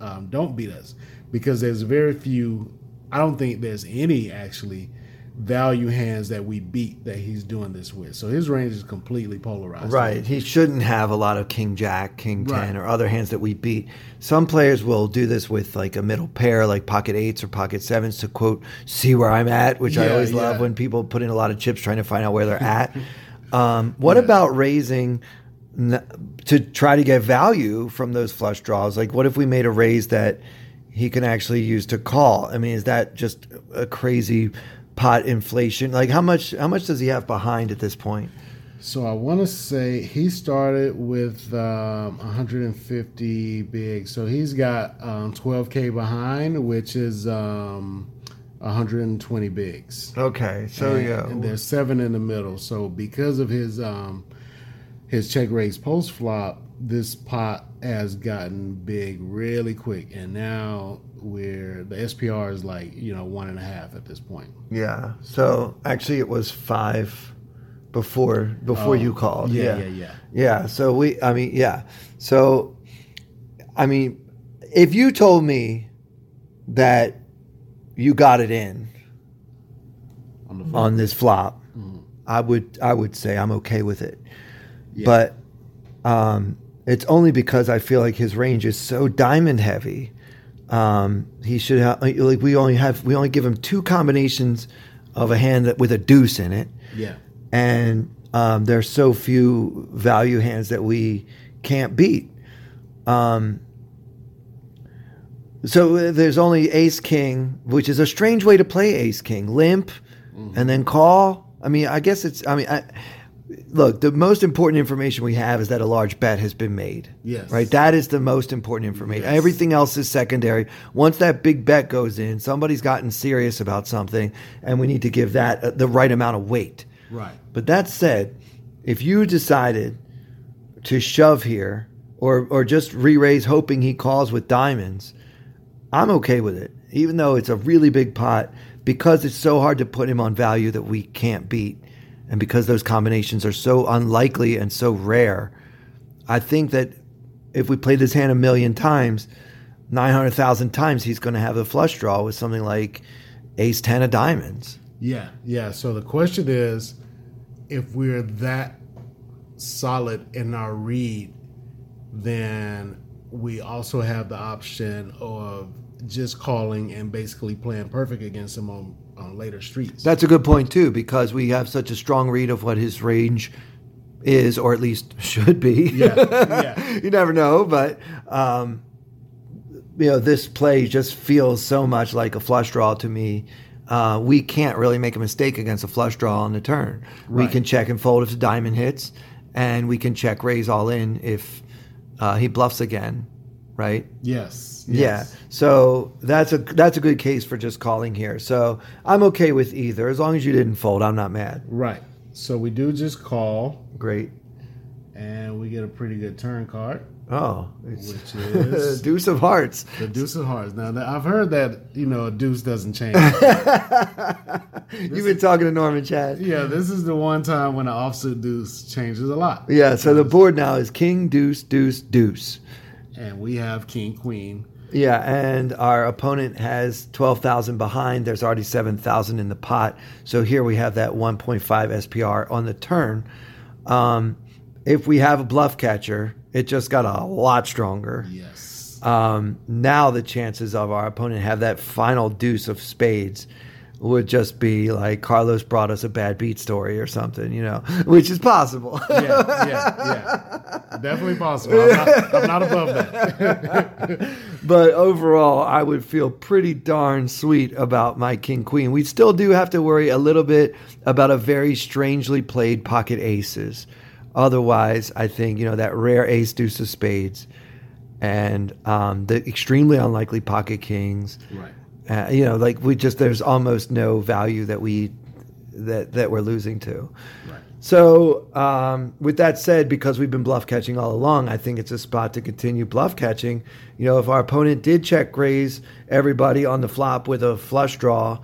um, don't beat us, because there's very few, I don't think there's any actually value hands that we beat that he's doing this with. So his range is completely polarized. Right. He shouldn't have a lot of king jack, king ten, right, or other hands that we beat. Some players will do this with like a middle pair, like pocket eights or pocket sevens, to quote, see where I'm at, which yeah, I always yeah. love when people put in a lot of chips trying to find out where they're at. um, what yeah. about raising to try to get value from those flush draws? Like, what if we made a raise that he can actually use to call? I mean, is that just a crazy pot inflation? Like, how much how much does he have behind at this point? So I want to say he started with um, one hundred fifty big, so he's got um, twelve K behind, which is um, one hundred twenty bigs. Okay, so and, yeah, and there's seven in the middle. So because of his um, his check raise post flop, this pot has gotten big really quick, and now where the S P R is like, you know, one and a half at this point. Yeah. So actually it was five before before um, you called. Yeah, yeah, yeah, yeah. Yeah. So we I mean, yeah. So I mean, if you told me that you got it in on, the flop. on this flop, mm-hmm. I would I would say I'm okay with it. Yeah. But um, it's only because I feel like his range is so diamond heavy. Um, he should have, like, we only have, we only give him two combinations of a hand that with a deuce in it. Yeah. And, um, there's so few value hands that we can't beat. Um, so there's only ace king, which is a strange way to play ace king, limp mm-hmm. and then call. I mean, I guess it's, I mean, I, look, the most important information we have is that a large bet has been made. Yes. Right? That is the most important information. Yes. Everything else is secondary. Once that big bet goes in, somebody's gotten serious about something, and we need to give that the right amount of weight. Right. But that said, if you decided to shove here or or just re-raise hoping he calls with diamonds, I'm okay with it, even though it's a really big pot, because it's so hard to put him on value that we can't beat. And because those combinations are so unlikely and so rare, I think that if we play this hand a million times, nine hundred thousand times, he's going to have a flush draw with something like ace ten of diamonds. Yeah, yeah. So the question is, if we're that solid in our read, then we also have the option of just calling and basically playing perfect against him on on later streets. That's a good point too, because we have such a strong read of what his range is, or at least should be. Yeah, yeah. You never know, but um, you know, this play just feels so much like a flush draw to me. Uh, we can't really make a mistake against a flush draw on the turn. Right. We can check and fold if the diamond hits, and we can check raise all in if uh, he bluffs again. Right? Yes, yes. Yeah. So that's a that's a good case for just calling here. So I'm okay with either. As long as you didn't fold, I'm not mad. Right. So we do just call. Great. And we get a pretty good turn card. Oh. It's which is deuce of hearts. The deuce of hearts. Now, I've heard that, you know, a deuce doesn't change. You've been talking to Norman Chad. Yeah, this is the one time when an offsuit deuce changes a lot. Yeah, so the board now is king, deuce, deuce, deuce. And we have king, queen. Yeah, and our opponent has twelve thousand behind. There's already seven thousand in the pot. So here we have that one point five S P R on the turn. Um, if we have a bluff catcher, it just got a lot stronger. Yes. Um, now the chances of our opponent have that final deuce of spades would just be like Carlos brought us a bad beat story or something, you know, which is possible. yeah, yeah, yeah. Definitely possible. I'm not, I'm not above that. But overall, I would feel pretty darn sweet about my king queen. We still do have to worry a little bit about a very strangely played pocket aces. Otherwise, I think, you know, that rare ace deuce of spades and um, the extremely unlikely pocket kings. Right. Uh, you know, like we just, there's almost no value that we, that, that we're losing to. Right. So um, with that said, because we've been bluff catching all along, I think it's a spot to continue bluff catching. You know, if our opponent did check raise everybody on the flop with a flush draw,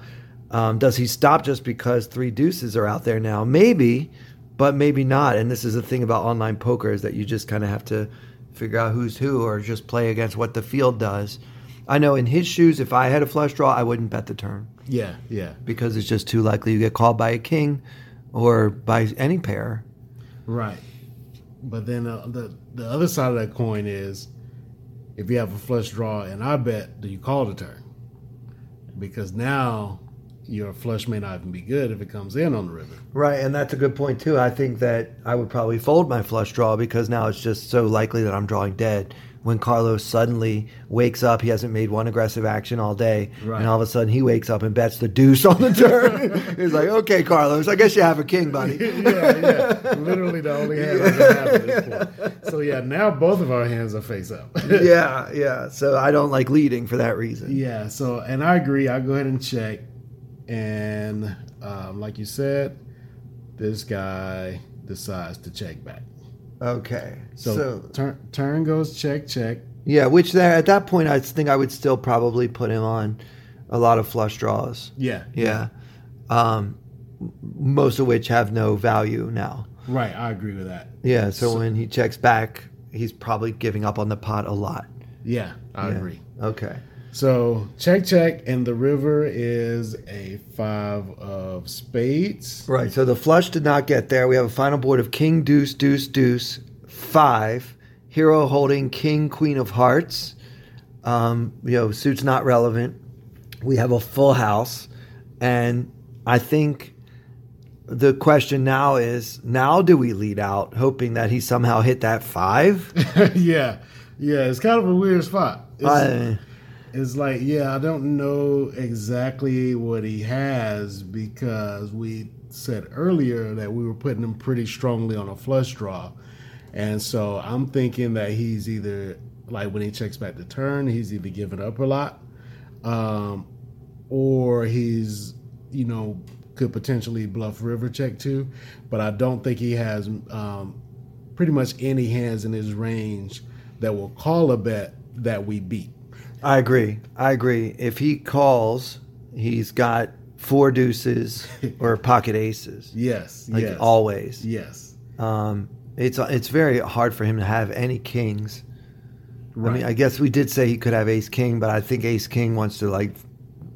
um, does he stop just because three deuces are out there now? Maybe, but maybe not. And this is the thing about online poker is that you just kind of have to figure out who's who or just play against what the field does. I know in his shoes, if I had a flush draw, I wouldn't bet the turn. Yeah, yeah. Because it's just too likely you get called by a king or by any pair. Right. But then uh, the, the other side of that coin is if you have a flush draw and I bet, do you call the turn? Because now your flush may not even be good if it comes in on the river. Right, and that's a good point, too. I think that I would probably fold my flush draw because now it's just so likely that I'm drawing dead. When Carlos suddenly wakes up, he hasn't made one aggressive action all day, right. And all of a sudden he wakes up and bets the deuce on the turn. He's like, okay, Carlos, I guess you have a king, buddy. yeah, yeah. Literally the only hand I have at this point. So, yeah, now both of our hands are face up. yeah, yeah. So I don't like leading for that reason. Yeah, so, and I agree. I'll go ahead and check. And um, like you said, this guy decides to check back. Okay, so, so turn turn goes check check. Yeah, which there at that point I think I would still probably put him on a lot of flush draws. Yeah, yeah, um, most of which have no value now. Right, I agree with that. Yeah, so, so when he checks back, he's probably giving up on the pot a lot. Yeah, I yeah. agree. Okay, so check check, and the river is a five of spades. Right, so the flush did not get there. We have a final board of king, deuce, deuce, deuce, five. Hero holding king, queen of hearts. Um, you know, suit's not relevant. We have a full house. And I think the question now is, now do we lead out, hoping that he somehow hit that five? yeah, yeah, it's kind of a weird spot. It's like, yeah, I don't know exactly what he has because we said earlier that we were putting him pretty strongly on a flush draw. And so I'm thinking that he's either, like when he checks back the turn, he's either giving up a lot um, or he's, you know, could potentially bluff river check too. But I don't think he has um, pretty much any hands in his range that will call a bet that we beat. I agree. I agree. If he calls, he's got four deuces or pocket aces. yes. Like yes. always. Yes. Um, it's it's very hard for him to have any kings. Right. I mean, I guess we did say he could have ace king, but I think ace king wants to like,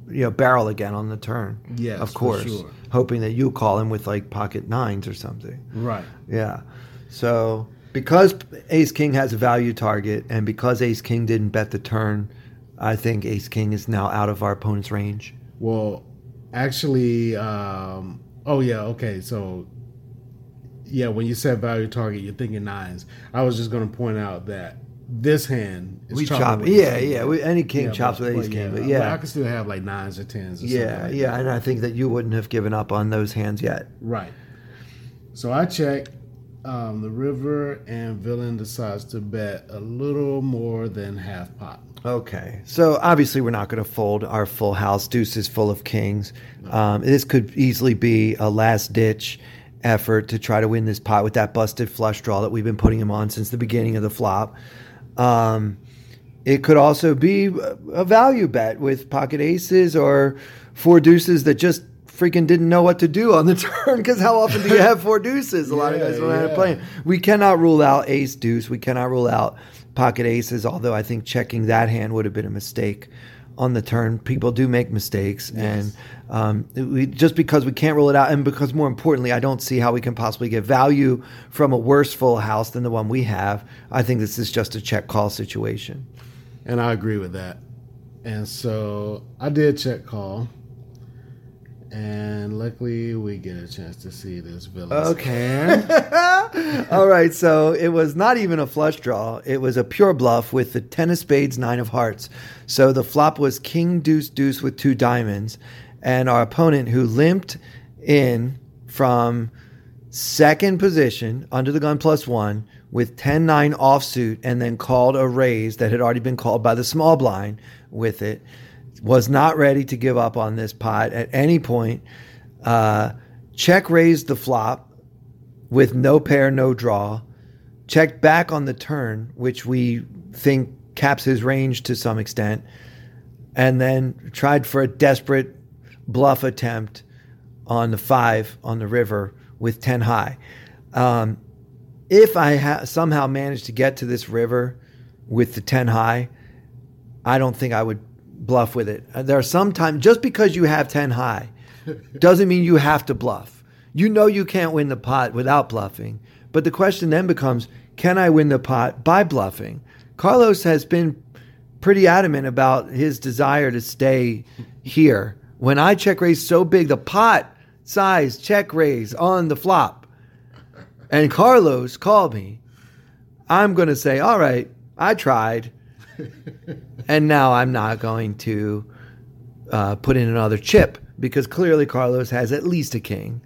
you know, barrel again on the turn. Yes. Of course. For sure. Hoping that you call him with like pocket nines or something. Right. Yeah. So because ace king has a value target and because ace king didn't bet the turn, I think ace-king is now out of our opponent's range. Well, actually, um, oh, yeah, okay. So, yeah, when you set value target, you're thinking nines. I was just going to point out that this hand is we chop. Yeah, yeah. We, any king yeah, chops with ace-king, but, yeah, but yeah. I could still have, like, nines or tens or yeah, something like Yeah, yeah, and I think that you wouldn't have given up on those hands yet. Right. So I check um, the river, and villain decides to bet a little more than half pot. Okay, so obviously we're not going to fold our full house. Deuce is full of kings. Um, this could easily be a last-ditch effort to try to win this pot with that busted flush draw that we've been putting him on since the beginning of the flop. Um, it could also be a value bet with pocket aces or four deuces that just freaking didn't know what to do on the turn because how often do you have four deuces? A lot yeah, of guys don't know how to play them. We cannot rule out ace-deuce. We cannot rule out pocket aces, although I think checking that hand would have been a mistake on the turn. People do make mistakes, yes. and um, we, just because we can't rule it out, and because more importantly, I don't see how we can possibly get value from a worse full house than the one we have. I think this is just a check call situation. And I agree with that. And so I did check call, And luckily, we get a chance to see this villain. Okay. All right. So it was not even a flush draw. It was a pure bluff with the ten of spades, nine of hearts. So the flop was king, deuce, deuce with two diamonds. And our opponent, who limped in from second position under the gun plus one with ten nine offsuit and then called a raise that had already been called by the small blind with it, was not ready to give up on this pot at any point. Uh, check raised the flop with no pair, no draw. Checked back on the turn, which we think caps his range to some extent. And then tried for a desperate bluff attempt on the five on the river with ten high. Um, if I ha- somehow managed to get to this river with the ten high, I don't think I would bluff with it. There are some times, just because you have ten high doesn't mean you have to bluff. You know you can't win the pot without bluffing. But the question then becomes, can I win the pot by bluffing? Carlos has been pretty adamant about his desire to stay here. When I check raise so big, the pot size check raise on the flop, and Carlos called me, I'm going to say, all right, I tried. And now I'm not going to uh, put in another chip, because clearly Carlos has at least a king.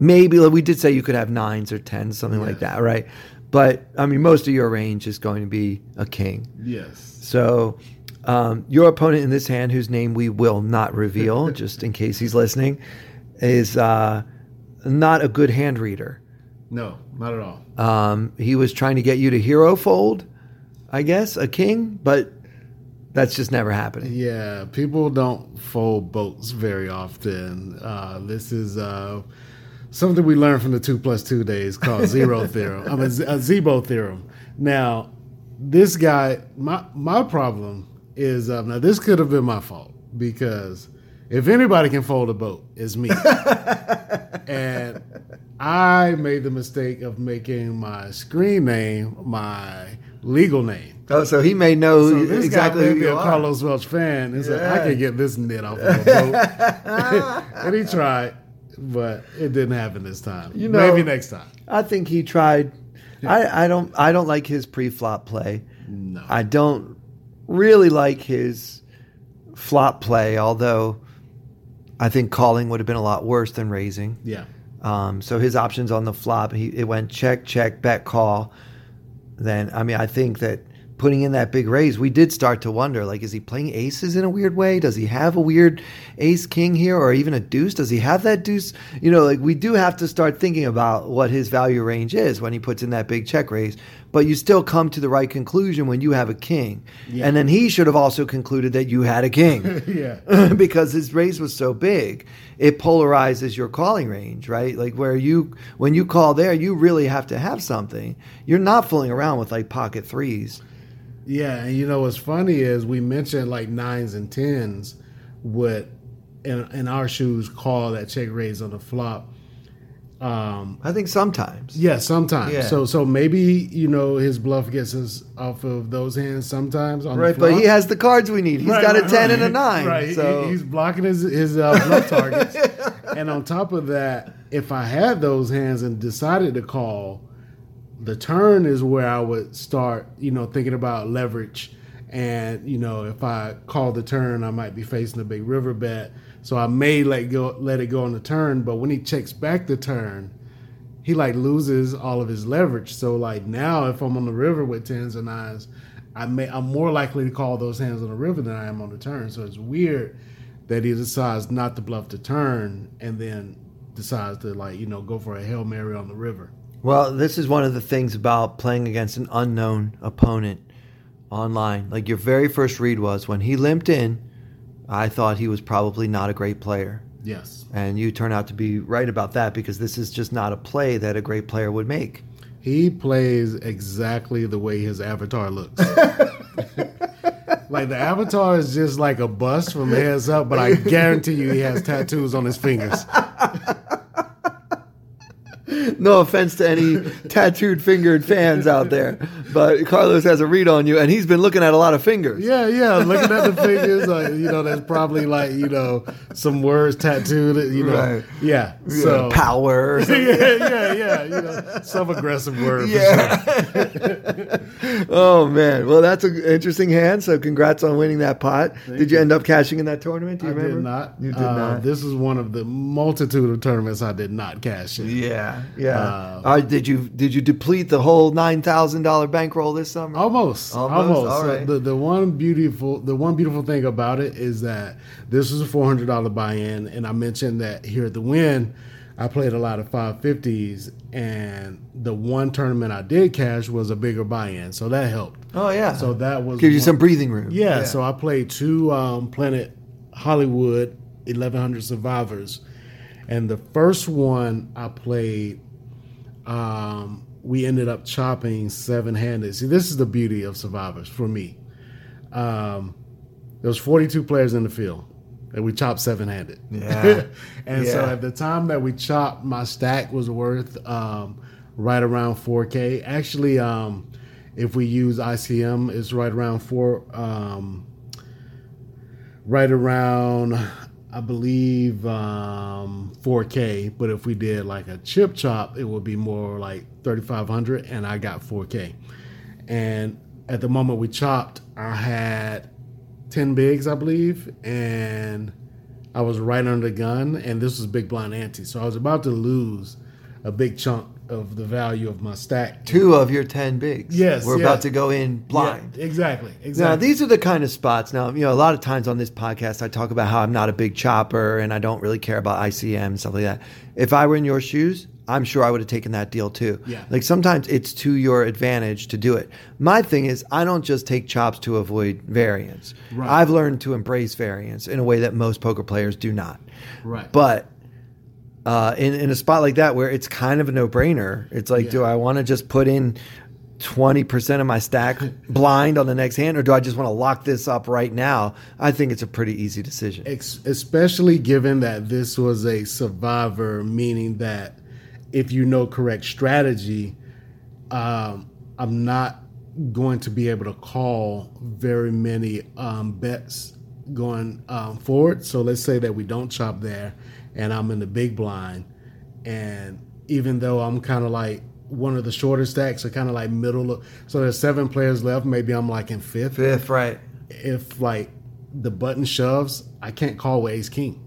Maybe, like we did say, you could have nines or tens, something yeah. like that, right? But, I mean, most of your range is going to be a king. Yes. So um, your opponent in this hand, whose name we will not reveal, just in case he's listening, is uh, not a good hand reader. No, not at all. Um, he was trying to get you to hero fold, I guess, a king, but that's just never happening. Yeah, people don't fold boats very often. Uh, this is uh, something we learned from the two plus two days called zero theorem. I mean, a Zebo theorem. Now, this guy, my my problem is uh, now this could have been my fault, because if anybody can fold a boat, it's me. And I made the mistake of making my screen name my legal name. Oh, so he may know so this exactly guy may who be you a are. Carlos Welch fan. He's yeah. like, I can get this knit off of a boat. And he tried, but it didn't happen this time. You know, maybe next time. I think he tried. I, I don't. I don't like his pre-flop play. No, I don't really like his flop play. Although I think calling would have been a lot worse than raising. Yeah. Um. So his options on the flop, he it went check, check, bet, call. Then I mean, I think that putting in that big raise, we did start to wonder, like, is he playing aces in a weird way? Does he have a weird ace king here, or even a deuce? Does he have that deuce? You know, like, we do have to start thinking about what his value range is when he puts in that big check raise. But you still come to the right conclusion when you have a king. Yeah. And then he should have also concluded that you had a king. Yeah. Because his raise was so big, it polarizes your calling range, right? Like, where you, when you call there, you really have to have something. You're not fooling around with, like, pocket threes. Yeah, and you know what's funny is we mentioned like nines and tens would, in, in our shoes, call that check raise on the flop. Um, I think sometimes. Yeah, sometimes. Yeah. So so maybe, you know, his bluff gets us off of those hands sometimes on right, the flop. But he has the cards we need. He's right, got a right, ten right. and a nine. Right, so. He's blocking his, his uh, bluff targets. And on top of that, if I had those hands and decided to call, the turn is where I would start, you know, thinking about leverage. And, you know, if I call the turn, I might be facing a big river bet. So I may let go, let it go on the turn. But when he checks back the turn, he, like, loses all of his leverage. So, like, now if I'm on the river with tens and nines, I may, I'm more likely to call those hands on the river than I am on the turn. So it's weird that he decides not to bluff the turn and then decides to, like, you know, go for a Hail Mary on the river. Well, this is one of the things about playing against an unknown opponent online. Like, your very first read was, when he limped in, I thought he was probably not a great player. Yes. And you turn out to be right about that, because this is just not a play that a great player would make. He plays exactly the way his avatar looks. Like, the avatar is just like a bust from heads up, but I guarantee you he has tattoos on his fingers. No offense to any tattooed fingered fans out there, but Carlos has a read on you, and he's been looking at a lot of fingers. Yeah, yeah, looking at the fingers, like, you know, there's probably like, you know, some words tattooed, you know, right. yeah, yeah, so power, yeah, yeah, yeah, you know, some aggressive word. Yeah. For sure. Oh man, well that's an interesting hand. So congrats on winning that pot. Thank did you, you end up cashing in that tournament? Do you I remember? Did not. You did uh, not. This is one of the multitude of tournaments I did not cash in. Yeah, yeah. Uh, All right, did you did you deplete the whole nine thousand dollar bankroll this summer? Almost, almost. almost. All right. So the the one beautiful the one beautiful thing about it is that this was a four hundred dollar buy in, and I mentioned that here at the Wynn, I played a lot of five fifties, and the one tournament I did cash was a bigger buy in, so that helped. Oh yeah. So that was gives you some breathing room. Yeah. yeah. So I played two um, Planet Hollywood eleven hundred survivors. And the first one I played, um, we ended up chopping seven-handed. See, this is the beauty of survivors for me. Um, there was forty-two players in the field, and we chopped seven-handed. Yeah. and yeah. so at the time that we chopped, my stack was worth um, right around four K. Actually, um, if we use I C M, it's right around four. Um, right around. I believe um, four K, but if we did like a chip chop, it would be more like thirty-five hundred, and I got four K. And at the moment we chopped, I had ten bigs, I believe, and I was right under the gun, and this was big blind ante. So I was about to lose a big chunk of the value of my stack. Two of your ten bigs. Yes. We're yeah. about to go in blind. Yeah, exactly. Exactly. Now, these are the kind of spots. Now, you know, a lot of times on this podcast, I talk about how I'm not a big chopper and I don't really care about I C M and stuff like that. If I were in your shoes, I'm sure I would have taken that deal too. Yeah. Like sometimes it's to your advantage to do it. My thing is I don't just take chops to avoid variance. Right. I've learned to embrace variance in a way that most poker players do not. Right. But Uh, in, in a spot like that where it's kind of a no-brainer, it's like, yeah. do I want to just put in twenty percent of my stack blind on the next hand, or do I just want to lock this up right now? I think it's a pretty easy decision. Ex- especially given that this was a survivor, meaning that if you know correct strategy, um, I'm not going to be able to call very many um, bets going um, forward. So let's say that we don't chop there, and I'm in the big blind, and even though I'm kind of like one of the shorter stacks, or kind of like middle of, so there's seven players left, maybe I'm like in fifth. Fifth, right. If like the button shoves, I can't call with ace-king.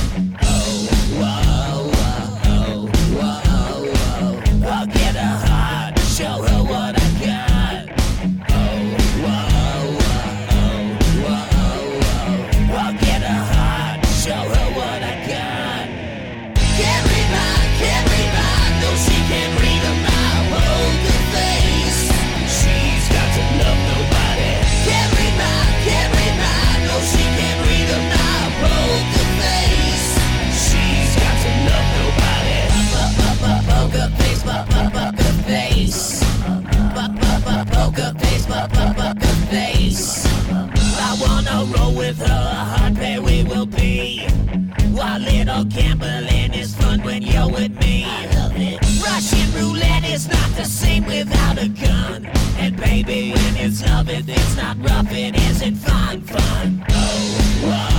Oh, whoa, whoa, whoa, whoa, I'll get her heart, show her what I got. Oh, whoa, whoa, whoa, whoa, I'll get her heart, show her what I got. Poker face, poker face. I wanna roll with her, a hot pair we will be. While little gambling is fun when you're with me. Russian roulette is not the same without a gun. And baby, when it's love, it, it's not rough, it isn't fun, fun. Oh, whoa.